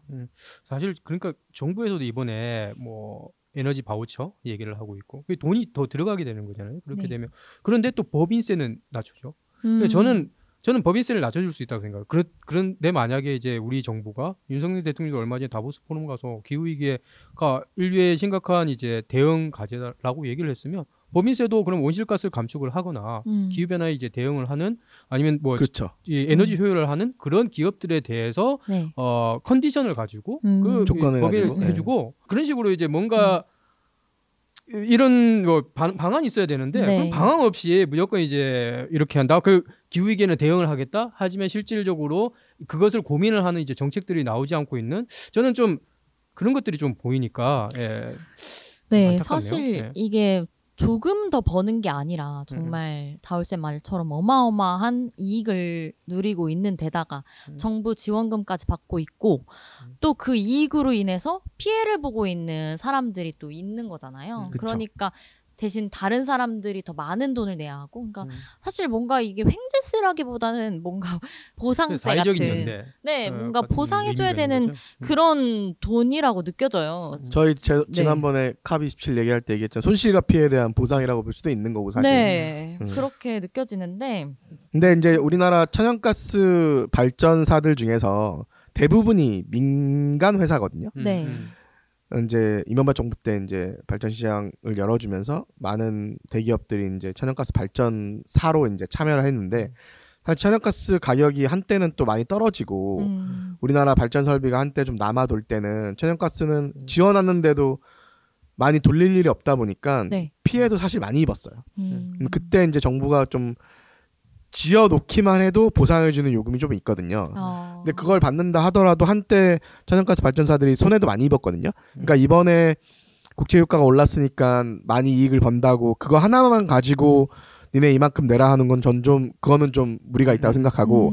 사실 그러니까 정부에서도 이번에 뭐 에너지 바우처 얘기를 하고 있고 돈이 더 들어가게 되는 거잖아요. 그렇게 네. 되면 그런데 또 법인세는 낮춰죠. 그러니까 저는 법인세를 낮춰줄 수 있다고 생각해요. 그런데 만약에 이제 우리 정부가 윤석열 대통령도 얼마 전에 다보스 포럼 가서 기후위기가 인류의 심각한 이제 대응 과제라고 얘기를 했으면 법인세도 그럼 온실가스를 감축을 하거나 기후변화에 이제 대응을 하는 아니면 뭐 그렇죠. 이 에너지 효율을 하는 그런 기업들에 대해서 네. 컨디션을 가지고 그 조건을 가지고 해주고 네. 그런 식으로 이제 뭔가 이런 뭐 방안이 있어야 되는데 네. 그럼 방안 없이 무조건 이제 이렇게 한다. 그 기후위기에는 대응을 하겠다. 하지만 실질적으로 그것을 고민을 하는 이제 정책들이 나오지 않고 있는 저는 좀 그런 것들이 좀 보이니까 예, 네 안타깝네요. 사실 예. 이게 조금 더 버는 게 아니라 정말 다울쌤 말처럼 어마어마한 이익을 누리고 있는 데다가 정부 지원금까지 받고 있고 또 그 이익으로 인해서 피해를 보고 있는 사람들이 또 있는 거잖아요. 그러니까 대신 다른 사람들이 더 많은 돈을 내야 하고 그러니까 사실 뭔가 이게 횡재세라기보다는 뭔가 보상세 같은 연대. 네, 뭔가 보상해줘야 되는 거죠? 그런 돈이라고 느껴져요. 저희 지난번에 네. 카 27 얘기할 때 얘기했잖아요. 손실과 피해에 대한 보상이라고 볼 수도 있는 거고 사실. 네, 그렇게 느껴지는데 근데 이제 우리나라 천연가스 발전사들 중에서 대부분이 민간 회사거든요. 네. 이제 이명박 정부 때 이제 발전 시장을 열어주면서 많은 대기업들이 이제 천연가스 발전사로 이제 참여를 했는데 사실 천연가스 가격이 한때는 또 많이 떨어지고 우리나라 발전 설비가 한때 좀 남아돌 때는 천연가스는 지원하는데도 많이 돌릴 일이 없다 보니까 네. 피해도 사실 많이 입었어요. 그때 이제 정부가 좀 지어놓기만 해도 보상해주는 요금이 좀 있거든요. 근데 그걸 받는다 하더라도 한때 천연가스 발전사들이 손해도 많이 입었거든요. 그러니까 이번에 국제유가가 올랐으니까 많이 이익을 번다고 그거 하나만 가지고 니네 이만큼 내라 하는 건 전 좀 그거는 좀 무리가 있다고 생각하고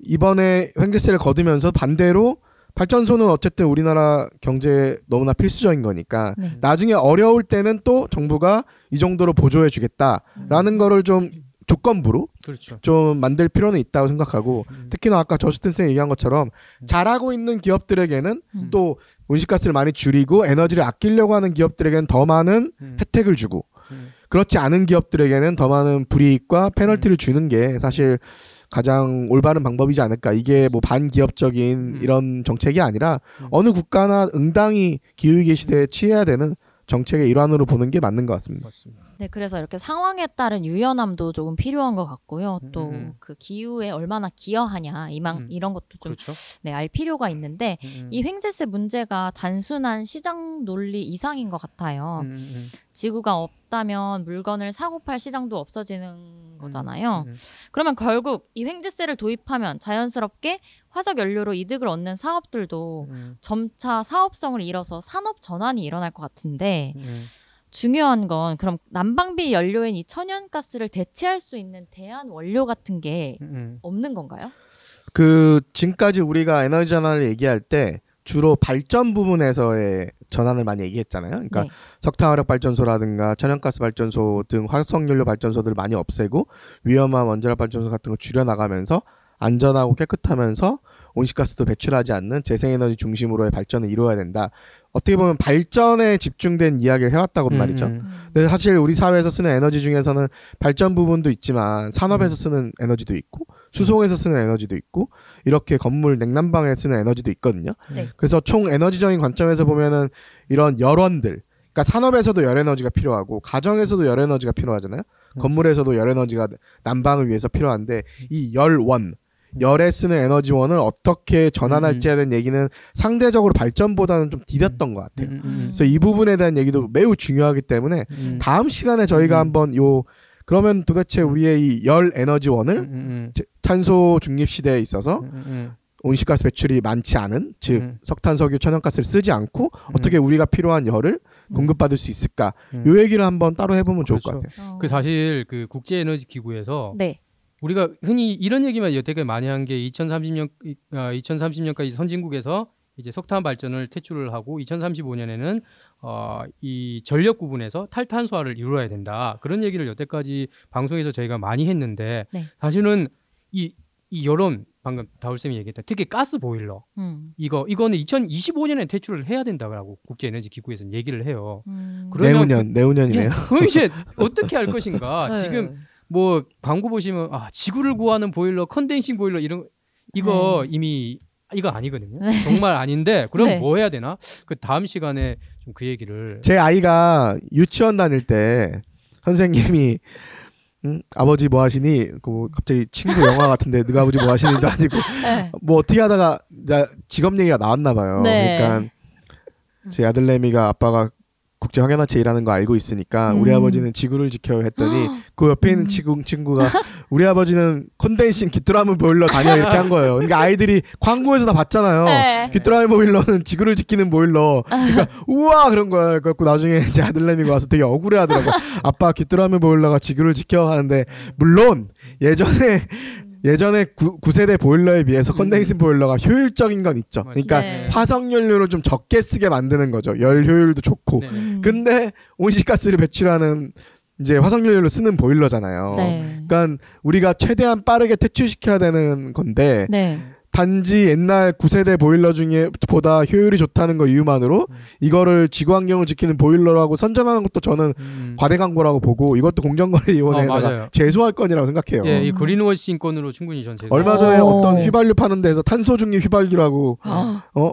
이번에 횡재세를 거두면서 반대로 발전소는 어쨌든 우리나라 경제에 너무나 필수적인 거니까 나중에 어려울 때는 또 정부가 이 정도로 보조해주겠다라는 거를 좀 조건부로 그렇죠. 좀 만들 필요는 있다고 생각하고 특히나 아까 저스틴 쌤이 얘기한 것처럼 잘하고 있는 기업들에게는 또 온실가스를 많이 줄이고 에너지를 아끼려고 하는 기업들에게는 더 많은 혜택을 주고 그렇지 않은 기업들에게는 더 많은 불이익과 페널티를 주는 게 사실 가장 올바른 방법이지 않을까. 이게 뭐 반기업적인 이런 정책이 아니라 어느 국가나 응당히 기후위기 시대에 취해야 되는 정책의 일환으로 보는 게 맞는 것 같습니다. 네, 그래서 이렇게 상황에 따른 유연함도 조금 필요한 것 같고요. 또 그 기후에 얼마나 기여하냐 이런 것도 좀 네, 알 필요가 있는데 이 횡재세 문제가 단순한 시장 논리 이상인 것 같아요. 지구가 없다면 물건을 사고 팔 시장도 없어지는 거잖아요. 그러면 결국 이 횡재세를 도입하면 자연스럽게 화석연료로 이득을 얻는 사업들도 점차 사업성을 잃어서 산업 전환이 일어날 것 같은데 중요한 건 그럼 난방비 연료인 이 천연가스를 대체할 수 있는 대안 원료 같은 게 없는 건가요? 그 지금까지 우리가 에너지 전환을 얘기할 때 주로 발전 부분에서의 전환을 많이 얘기했잖아요. 그러니까 네. 석탄화력 발전소라든가 천연가스 발전소 등 화석연료 발전소들을 많이 없애고 위험한 원자력 발전소 같은 걸 줄여나가면서 안전하고 깨끗하면서 온실가스도 배출하지 않는 재생에너지 중심으로의 발전을 이루어야 된다. 어떻게 보면 발전에 집중된 이야기를 해왔다고 말이죠. 근데 사실 우리 사회에서 쓰는 에너지 중에서는 발전 부분도 있지만 산업에서 쓰는 에너지도 있고 수송에서 쓰는 에너지도 있고 이렇게 건물 냉난방에 쓰는 에너지도 있거든요. 그래서 총 에너지적인 관점에서 보면은 이런 열원들 그러니까 산업에서도 열에너지가 필요하고 가정에서도 열에너지가 필요하잖아요. 건물에서도 열에너지가 난방을 위해서 필요한데 이 열원 열에 쓰는 에너지원을 어떻게 전환할지에 대한 얘기는 상대적으로 발전보다는 좀 디뎠던 것 같아요. 그래서 이 부분에 대한 얘기도 매우 중요하기 때문에 다음 시간에 저희가 한번 요 그러면 도대체 우리의 이 열 에너지원을 탄소 중립 시대에 있어서 온실가스 배출이 많지 않은 즉 석탄, 석유, 천연가스를 쓰지 않고 어떻게 우리가 필요한 열을 공급받을 수 있을까? 요 얘기를 한번 따로 해보면 좋을 것 같아요. 그 사실 그 국제에너지기구에서 네. 우리가 흔히 이런 얘기만 여태까지 많이 한 게 2030년까지 선진국에서 이제 석탄 발전을 퇴출을 하고 2035년에는 이 전력 구분에서 탈탄소화를 이루어야 된다. 그런 얘기를 여태까지 방송에서 저희가 많이 했는데 네. 사실은 이 여론 방금 다울쌤이 얘기했다. 특히 가스 보일러. 이거는 2025년에 퇴출을 해야 된다고 국제에너지기구에서는 얘기를 해요. 그러면 내후년이네요. 그럼 이제 어떻게 할 것인가? 네. 지금 뭐 광고 보시면 지구를 구하는 보일러, 콘덴싱 보일러 이거 이미 이거 아니거든요. 네. 정말 아닌데 그럼 네. 뭐 해야 되나? 그 다음 시간에 좀 그 얘기를. 제 아이가 유치원 다닐 때 선생님이 아버지 뭐 하시니? 그 갑자기 친구 영화 같은데 누가 아버지 뭐 하시니도 아니고 네. 뭐 어떻게 하다가 직업 얘기가 나왔나 봐요. 네. 그러니까 제 아들내미가 아빠가 국제환경단체 일하는 거 알고 있으니까 우리 아버지는 지구를 지켜요 했더니 그 옆에 있는 친구가 우리 아버지는 콘덴싱 귀뚜라미 보일러 다녀 이렇게 한 거예요. 그러니까 아이들이 광고에서 다 봤잖아요. 네. 귀뚜라미 보일러는 지구를 지키는 보일러. 그러니까 우와 그런 거야. 그래갖고 나중에 제 아들내미가 와서 되게 억울해하더라고. 아빠 귀뚜라미 보일러가 지구를 지켜 하는데 물론 예전에 9세대 보일러에 비해서 콘덴싱 보일러가 효율적인 건 있죠. 그러니까 네. 화석연료를 좀 적게 쓰게 만드는 거죠. 열 효율도 좋고. 네. 근데 온실가스를 배출하는 이제 화석연료를 쓰는 보일러잖아요. 네. 그러니까 우리가 최대한 빠르게 퇴출시켜야 되는 건데 네. 단지 옛날 9세대 보일러 중에 보다 효율이 좋다는 거 이유만으로 이거를 지구환경을 지키는 보일러라고 선정하는 것도 저는 과대광고라고 보고 이것도 공정거래위원회에다가 제소할 건이라고 생각해요. 예, 이 그린워싱권으로 충분히 전 제소. 얼마 전에 어떤 휘발유 파는 데에서 탄소 중립 휘발유라고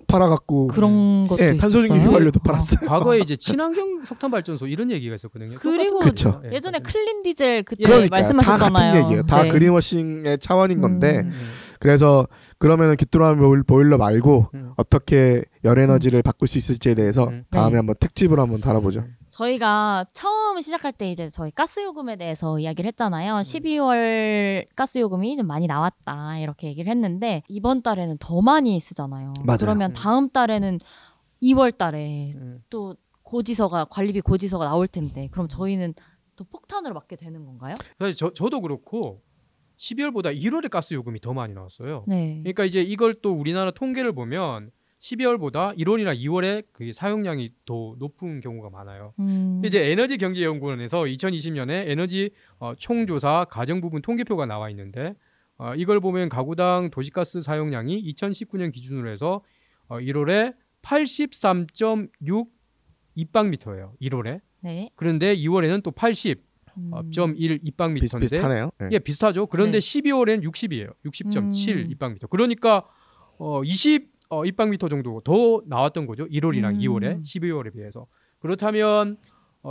팔아갖고 그런 것도 예, 탄소 중립 휘발유도 팔았어요. 과거에 이제 친환경 석탄 발전소 이런 얘기가 있었거든요. 그리고 그쵸. 예전에 클린 디젤 그때 그러니까요. 말씀하셨잖아요. 다 같은 얘기예요. 다 네. 그린워싱의 차원인 건데. 그래서 그러면 귀뚜라미 보일러 말고 어떻게 열에너지를 바꿀 수 있을지에 대해서 다음에 네. 한번 특집으로 한번 다뤄보죠. 저희가 처음 시작할 때 이제 저희 가스요금에 대해서 이야기를 했잖아요. 12월 가스요금이 좀 많이 나왔다 이렇게 얘기를 했는데 이번 달에는 더 많이 쓰잖아요. 맞아요. 그러면 다음 달에는 2월 달에 또 관리비 고지서가 나올 텐데 그럼 저희는 또 폭탄으로 맞게 되는 건가요? 사실 저도 그렇고 12월보다 1월에 가스 요금이 더 많이 나왔어요. 네. 그러니까 이제 이걸 또 우리나라 통계를 보면 12월보다 1월이나 2월에 그 사용량이 더 높은 경우가 많아요. 이제 에너지경제연구원에서 2020년에 에너지 총조사 가정부분 통계표가 나와 있는데 이걸 보면 가구당 도시가스 사용량이 2019년 기준으로 해서 1월에 83.6 입방미터예요. 1월에. 네. 그런데 2월에는 또 80.1 입방미터인데 비슷하네요. 네. 예, 비슷하죠. 그런데 네. 12월엔 60이에요. 60.7 입방미터. 그러니까 20 입방미터 정도 더 나왔던 거죠. 1월이랑 2월에 12월에 비해서. 그렇다면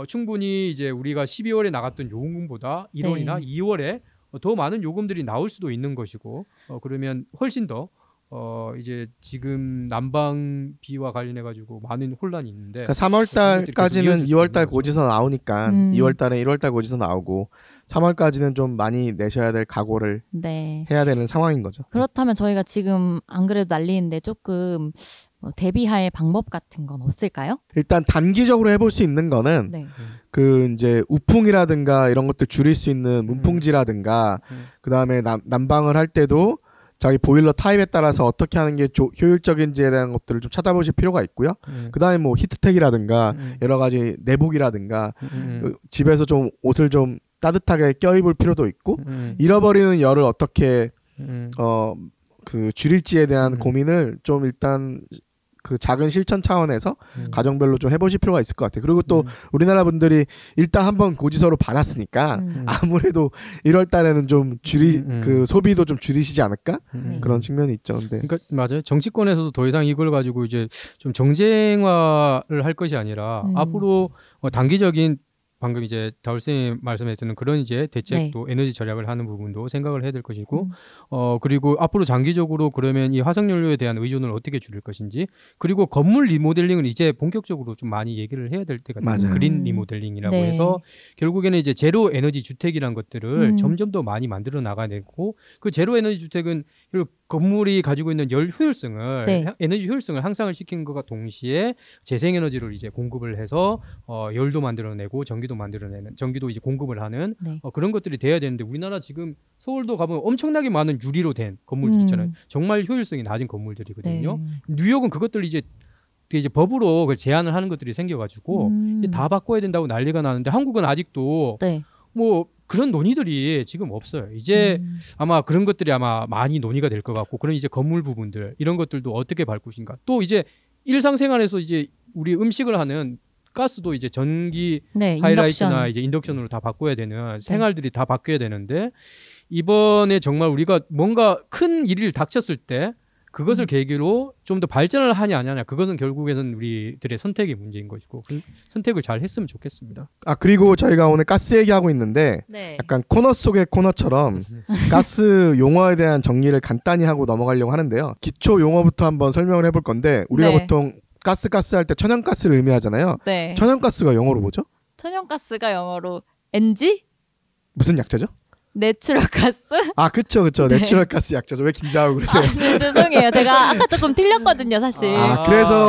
충분히 이제 우리가 12월에 나갔던 요금보다 1월이나 네. 2월에 더 많은 요금들이 나올 수도 있는 것이고 그러면 훨씬 더 이제 지금 난방비와 관련해 가지고 많은 혼란이 있는데 그러니까 3월 달까지는 2월 달 고지서 나오니까 2월 달에 1월 달 고지서 나오고 3월까지는 좀 많이 내셔야 될 각오를 네. 해야 되는 상황인 거죠. 그렇다면 저희가 지금 안 그래도 난리인데 조금 대비할 방법 같은 건 없을까요? 일단 단기적으로 해볼 수 있는 거는 네. 그 이제 우풍이라든가 이런 것들 줄일 수 있는 문풍지라든가 그다음에 난방을 할 때도 자기 보일러 타입에 따라서 어떻게 하는 게 효율적인지에 대한 것들을 좀 찾아보실 필요가 있고요. 그다음에 뭐 히트텍이라든가 여러 가지 내복이라든가 집에서 좀 옷을 좀 따뜻하게 껴입을 필요도 있고 잃어버리는 열을 어떻게 그 줄일지에 대한 고민을 좀 일단 그 작은 실천 차원에서 가정별로 좀 해보실 필요가 있을 것 같아요. 그리고 또 우리나라 분들이 일단 한번 고지서로 받았으니까 아무래도 1월 달에는 좀 그 소비도 좀 줄이시지 않을까 그런 측면이 있죠. 근데 그러니까 맞아요. 정치권에서도 더 이상 이걸 가지고 이제 좀 정쟁화를 할 것이 아니라 앞으로 단기적인 방금 이제 다울 쌤이 말씀했던 그런 이제 대책도 네. 에너지 절약을 하는 부분도 생각을 해야 될 것이고, 그리고 앞으로 장기적으로 그러면 이 화석연료에 대한 의존을 어떻게 줄일 것인지, 그리고 건물 리모델링은 이제 본격적으로 좀 많이 얘기를 해야 될 때가 됐어요. 그린 리모델링이라고 네. 해서 결국에는 이제 제로 에너지 주택이란 것들을 점점 더 많이 만들어 나가야 되고, 그 제로 에너지 주택은 건물이 가지고 있는 열 효율성을 네. 에너지 효율성을 향상을 시키는 것과 동시에 재생에너지를 이제 공급을 해서 열도 만들어내고 전기도 만들어내는 전기도 이제 공급을 하는 네. 그런 것들이 돼야 되는데 우리나라 지금 서울도 가면 엄청나게 많은 유리로 된 건물들 있잖아요. 정말 효율성이 낮은 건물들이거든요. 네. 뉴욕은 그것들 이제 법으로 그걸 제한을 하는 것들이 생겨가지고 이제 다 바꿔야 된다고 난리가 나는데 한국은 아직도 네. 뭐 그런 논의들이 지금 없어요. 이제 아마 그런 것들이 아마 많이 논의가 될 것 같고 그런 이제 건물 부분들 이런 것들도 어떻게 바꾸신가. 또 이제 일상생활에서 이제 우리 음식을 하는 가스도 이제 전기 네, 하이라이트나 이제 인덕션으로 다 바꿔야 되는 생활들이 다 바뀌어야 되는데 이번에 정말 우리가 뭔가 큰 일을 닥쳤을 때 그것을 계기로 좀 더 발전을 하냐 안 하냐 그것은 결국에는 우리들의 선택의 문제인 것이고 그 선택을 잘 했으면 좋겠습니다. 아 그리고 저희가 오늘 가스 얘기하고 있는데 네. 약간 코너 속의 코너처럼 가스 용어에 대한 정리를 간단히 하고 넘어가려고 하는데요. 기초 용어부터 한번 설명을 해볼 건데 우리가 네. 보통 가스 할 때 천연가스를 의미하잖아요. 네. 천연가스가 영어로 뭐죠? 천연가스가 영어로 NG? 무슨 약자죠? 내추럴 가스? 아 그쵸 그쵸 네. 내추럴 가스 약자죠. 왜 긴장하고 그러세요? 아, 네, 죄송해요. 제가 아까 조금 틀렸거든요 사실. 아 그래서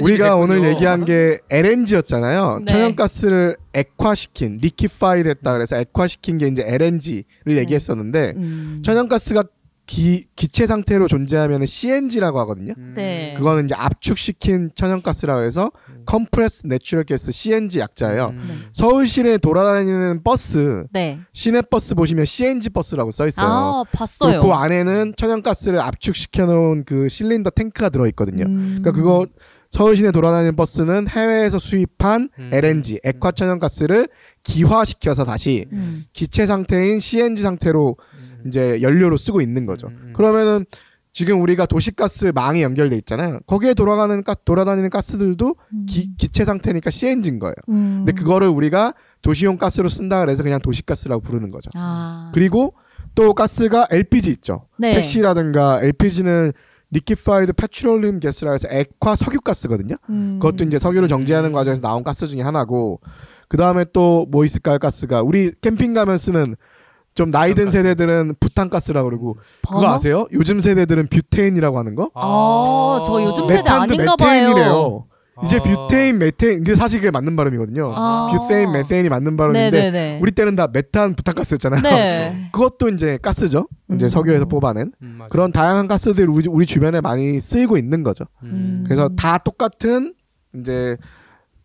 우리가 오늘 얘기한 게 LNG였잖아요. 네. 천연가스를 액화시킨 리퀴파이 됐다 그래서 액화시킨 게 이제 LNG를 얘기했었는데 천연가스가 기체 상태로 존재하면 CNG라고 하거든요. 네. 그거는 이제 압축시킨 천연가스라고 해서 컴프레스 내추럴 가스 CNG 약자예요. 서울시내 돌아다니는 버스, 네. 시내버스 보시면 CNG 버스라고 써있어요. 아, 봤어요. 그 안에는 천연가스를 압축시켜놓은 그 실린더 탱크가 들어있거든요. 그러니까 그거 서울시내 돌아다니는 버스는 해외에서 수입한 LNG, 액화천연가스를 기화시켜서 다시 기체 상태인 CNG 상태로 이제 연료로 쓰고 있는 거죠. 그러면은 지금 우리가 도시가스 망에 연결돼 있잖아요. 거기에 돌아다니는 가스들도 기체 상태니까 CNG인 거예요. 근데 그거를 우리가 도시용 가스로 쓴다 그래서 그냥 도시가스라고 부르는 거죠. 아. 그리고 또 가스가 LPG 있죠. 네. 택시라든가 LPG는 리퀴파이드 페트롤리움 가스라고 해서 액화 석유가스거든요. 그것도 이제 석유를 정제하는 과정에서 나온 가스 중에 하나고 그 다음에 또 뭐 있을까요? 가스가 우리 캠핑 가면 쓰는 좀 나이 든 세대들은 부탄가스라고 그러고 그거 아세요? 요즘 세대들은 뷰테인이라고 하는 거? 아, 저 요즘 세대 아닌가 봐요. 메테인이래요. 이제 뷰테인, 메테인 이게 사실 그게 맞는 발음이거든요. 아. 뷰테인, 메테인이 맞는 발음인데 네네네. 우리 때는 다 메탄, 부탄가스였잖아요. 네. 그것도 이제 가스죠. 이제 석유에서 뽑아낸 그런 다양한 가스들이 우리 주변에 많이 쓰이고 있는 거죠. 그래서 다 똑같은 이제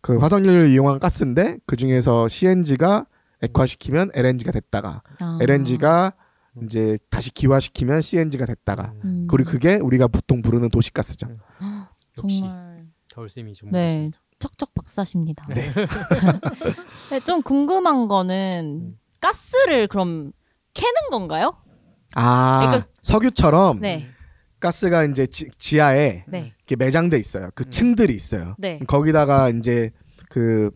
그 화석연료를 이용한 가스인데 그 중에서 CNG가 액화시키면 LNG가 됐다가 LNG가 이제 다시 기화시키면 CNG가 됐다가 그리고 그게 우리가 보통 부르는 도시가스죠. 역시 더울쌤이 네, 척척 박사십니다. 네. 네, 좀 궁금한 거는 가스를 그럼 캐는 건가요? 아 그러니까, 석유처럼 네. 가스가 이제 지하에 네. 이렇게 매장돼 있어요. 그 층들이 있어요. 네. 거기다가 이제 그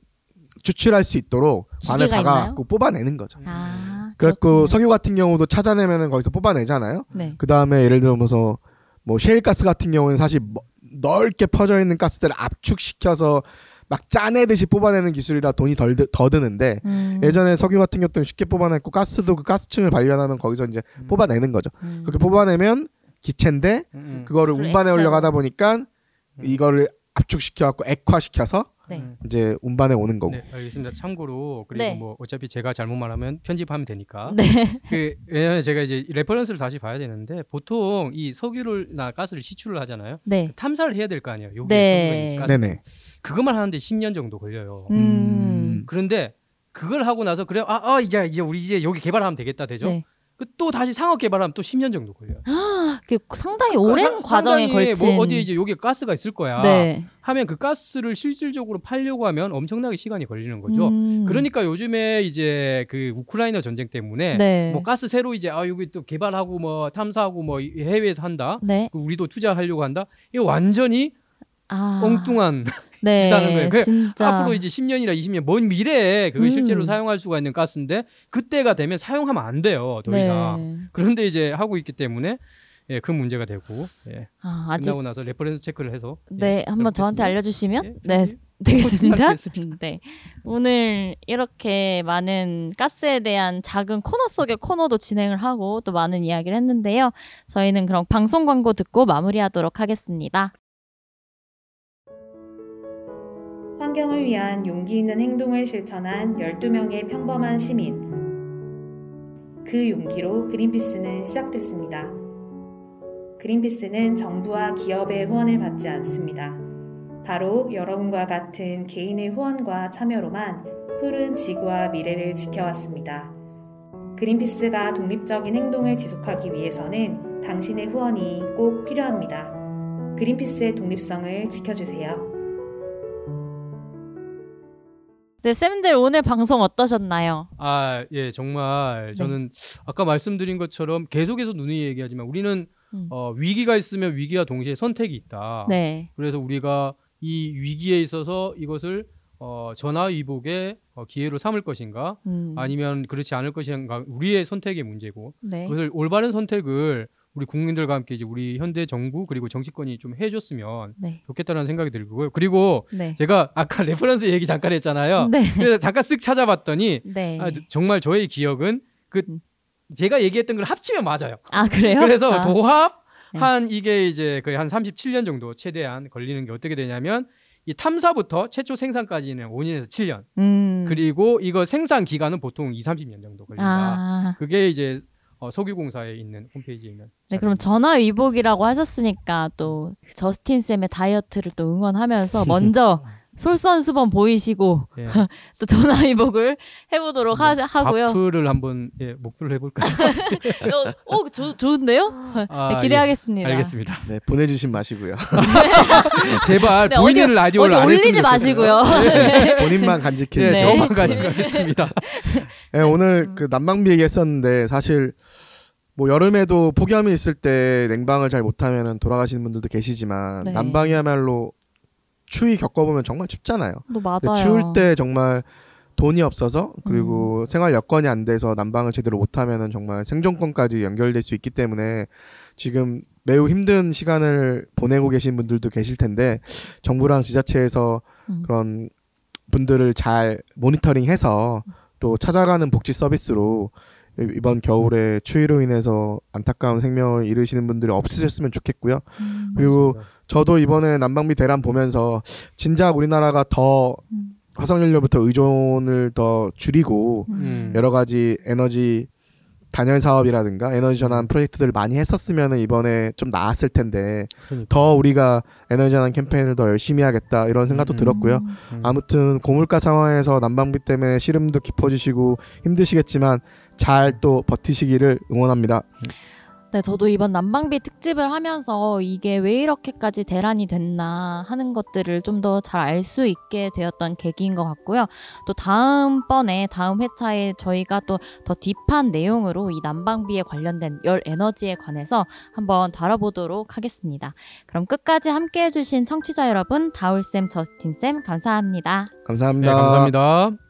추출할 수 있도록 안을 박아갖고 뽑아내는 거죠. 아, 그래갖고 석유 같은 경우도 찾아내면은 거기서 뽑아내잖아요. 네. 그 다음에 예를 들어서 뭐 셰일 가스 같은 경우는 사실 넓게 퍼져 있는 가스들을 압축시켜서 막 짜내듯이 뽑아내는 기술이라 돈이 더 드는데 예전에 석유 같은 경우는 쉽게 뽑아냈고 가스도 그 가스층을 발견하면 거기서 이제 뽑아내는 거죠. 그렇게 뽑아내면 기체인데 그거를 운반에 올려가다 보니까 이거를 압축시켜갖고 액화시켜서 네. 이제 운반에 오는 거고. 네, 알겠습니다. 참고로 그리고 네. 뭐 어차피 제가 잘못 말하면 편집하면 되니까. 네. 그 왜냐하면 제가 이제 레퍼런스를 다시 봐야 되는데 보통 이 석유를나 가스를 시추를 하잖아요. 네. 탐사를 해야 될 거 아니에요. 여기 네. 석유가 있는지 가스. 그것만 하는데 10년 정도 걸려요. 그런데 그걸 하고 나서 그래 이제 우리 이제 여기 개발하면 되겠다 되죠. 네. 또 다시 상업 개발하면 또 10년 정도 걸려요. 상당히 오랜 과정에 걸친. 뭐 어디에 이제 여기 가스가 있을 거야. 네. 하면 그 가스를 실질적으로 팔려고 하면 엄청나게 시간이 걸리는 거죠. 그러니까 요즘에 이제 그 우크라이나 전쟁 때문에 네. 뭐 가스 새로 이제 여기 또 개발하고 뭐 탐사하고 뭐 해외에서 한다. 네. 우리도 투자하려고 한다. 이거 완전히 엉뚱한. 네, 지다는 거예요. 그래, 진짜. 앞으로 이제 10년이나 20년 먼 미래에 그걸 실제로 사용할 수가 있는 가스인데 그때가 되면 사용하면 안 돼요. 더 이상. 네. 그런데 이제 하고 있기 때문에 예, 그 문제가 되고 예. 끝나고 나서 레퍼런스 체크를 해서 네, 예, 한번 저한테 알려주시면 예, 네, 되겠습니다. 네, 오늘 이렇게 많은 가스에 대한 작은 코너 속의 코너도 진행을 하고 또 많은 이야기를 했는데요. 저희는 그럼 방송 광고 듣고 마무리하도록 하겠습니다. 환경을 위한 용기 있는 행동을 실천한 12명의 평범한 시민. 그 용기로 그린피스는 시작됐습니다. 그린피스는 정부와 기업의 후원을 받지 않습니다. 바로 여러분과 같은 개인의 후원과 참여로만 푸른 지구와 미래를 지켜왔습니다. 그린피스가 독립적인 행동을 지속하기 위해서는 당신의 후원이 꼭 필요합니다. 그린피스의 독립성을 지켜주세요. 네, 쌤들 오늘 방송 어떠셨나요? 예, 정말 저는 네. 아까 말씀드린 것처럼 계속해서 누누이 얘기하지만 우리는 위기가 있으면 위기와 동시에 선택이 있다. 네. 그래서 우리가 이 위기에 있어서 이것을 전화위복의 기회로 삼을 것인가 아니면 그렇지 않을 것인가 우리의 선택의 문제고 네. 그것을 올바른 선택을 우리 국민들과 함께 이제 우리 현대 정부 그리고 정치권이 좀 해줬으면 네. 좋겠다는 생각이 들고요. 그리고 네. 제가 아까 레퍼런스 얘기 잠깐 했잖아요. 네. 그래서 잠깐 쓱 찾아봤더니 정말 저의 기억은 그 제가 얘기했던 걸 합치면 맞아요. 아, 그래요? 그래서 아. 도합 한 이게 이제 거의 한 37년 정도 최대한 걸리는 게 어떻게 되냐면 이 탐사부터 최초 생산까지는 5년에서 7년. 그리고 이거 생산 기간은 보통 2, 30년 정도 걸린다. 아. 그게 이제 석유공사에 있는 홈페이지에 있는. 네, 그럼 전화위복이라고 하셨으니까 또 저스틴 쌤의 다이어트를 또 응원하면서 먼저 솔선수범 보이시고 예. 또 전화위복을 해보도록 하고요. 바프를 한번 예, 목표를 해볼까요? 좋은데요? 아, 네, 기대하겠습니다. 예, 알겠습니다. 네, 보내주신 마시고요. 네, 제발 네, 본인을 라디오를 안 올리지 마시고요. 네, 본인만 간직해. 네, 저만 간직하겠습니다. 네, 오늘 그 난방비 얘기했었는데 사실 뭐 여름에도 폭염이 있을 때 냉방을 잘 못하면 돌아가시는 분들도 계시지만 네. 난방이야말로 추위 겪어보면 정말 춥잖아요. 맞아요. 추울 때 정말 돈이 없어서 그리고 생활 여건이 안 돼서 난방을 제대로 못하면 정말 생존권까지 연결될 수 있기 때문에 지금 매우 힘든 시간을 보내고 계신 분들도 계실 텐데 정부랑 지자체에서 그런 분들을 잘 모니터링해서 또 찾아가는 복지 서비스로 이번 겨울에 추위로 인해서 안타까운 생명을 잃으시는 분들이 없으셨으면 좋겠고요. 그리고 맞습니다. 저도 이번에 난방비 대란 보면서 진작 우리나라가 더 화석연료부터 의존을 더 줄이고 여러 가지 에너지 단열 사업이라든가 에너지 전환 프로젝트들을 많이 했었으면 이번에 좀 나았을 텐데 더 우리가 에너지 전환 캠페인을 더 열심히 하겠다 이런 생각도 들었고요. 아무튼 고물가 상황에서 난방비 때문에 시름도 깊어지시고 힘드시겠지만 잘 또 버티시기를 응원합니다. 네, 저도 이번 난방비 특집을 하면서 이게 왜 이렇게까지 대란이 됐나 하는 것들을 좀 더 잘 알 수 있게 되었던 계기인 것 같고요. 또 다음번에 다음 회차에 저희가 또 더 딥한 내용으로 이 난방비에 관련된 열 에너지에 관해서 한번 다뤄보도록 하겠습니다. 그럼 끝까지 함께해 주신 청취자 여러분, 다울쌤, 저스틴쌤 감사합니다. 감사합니다. 네, 감사합니다.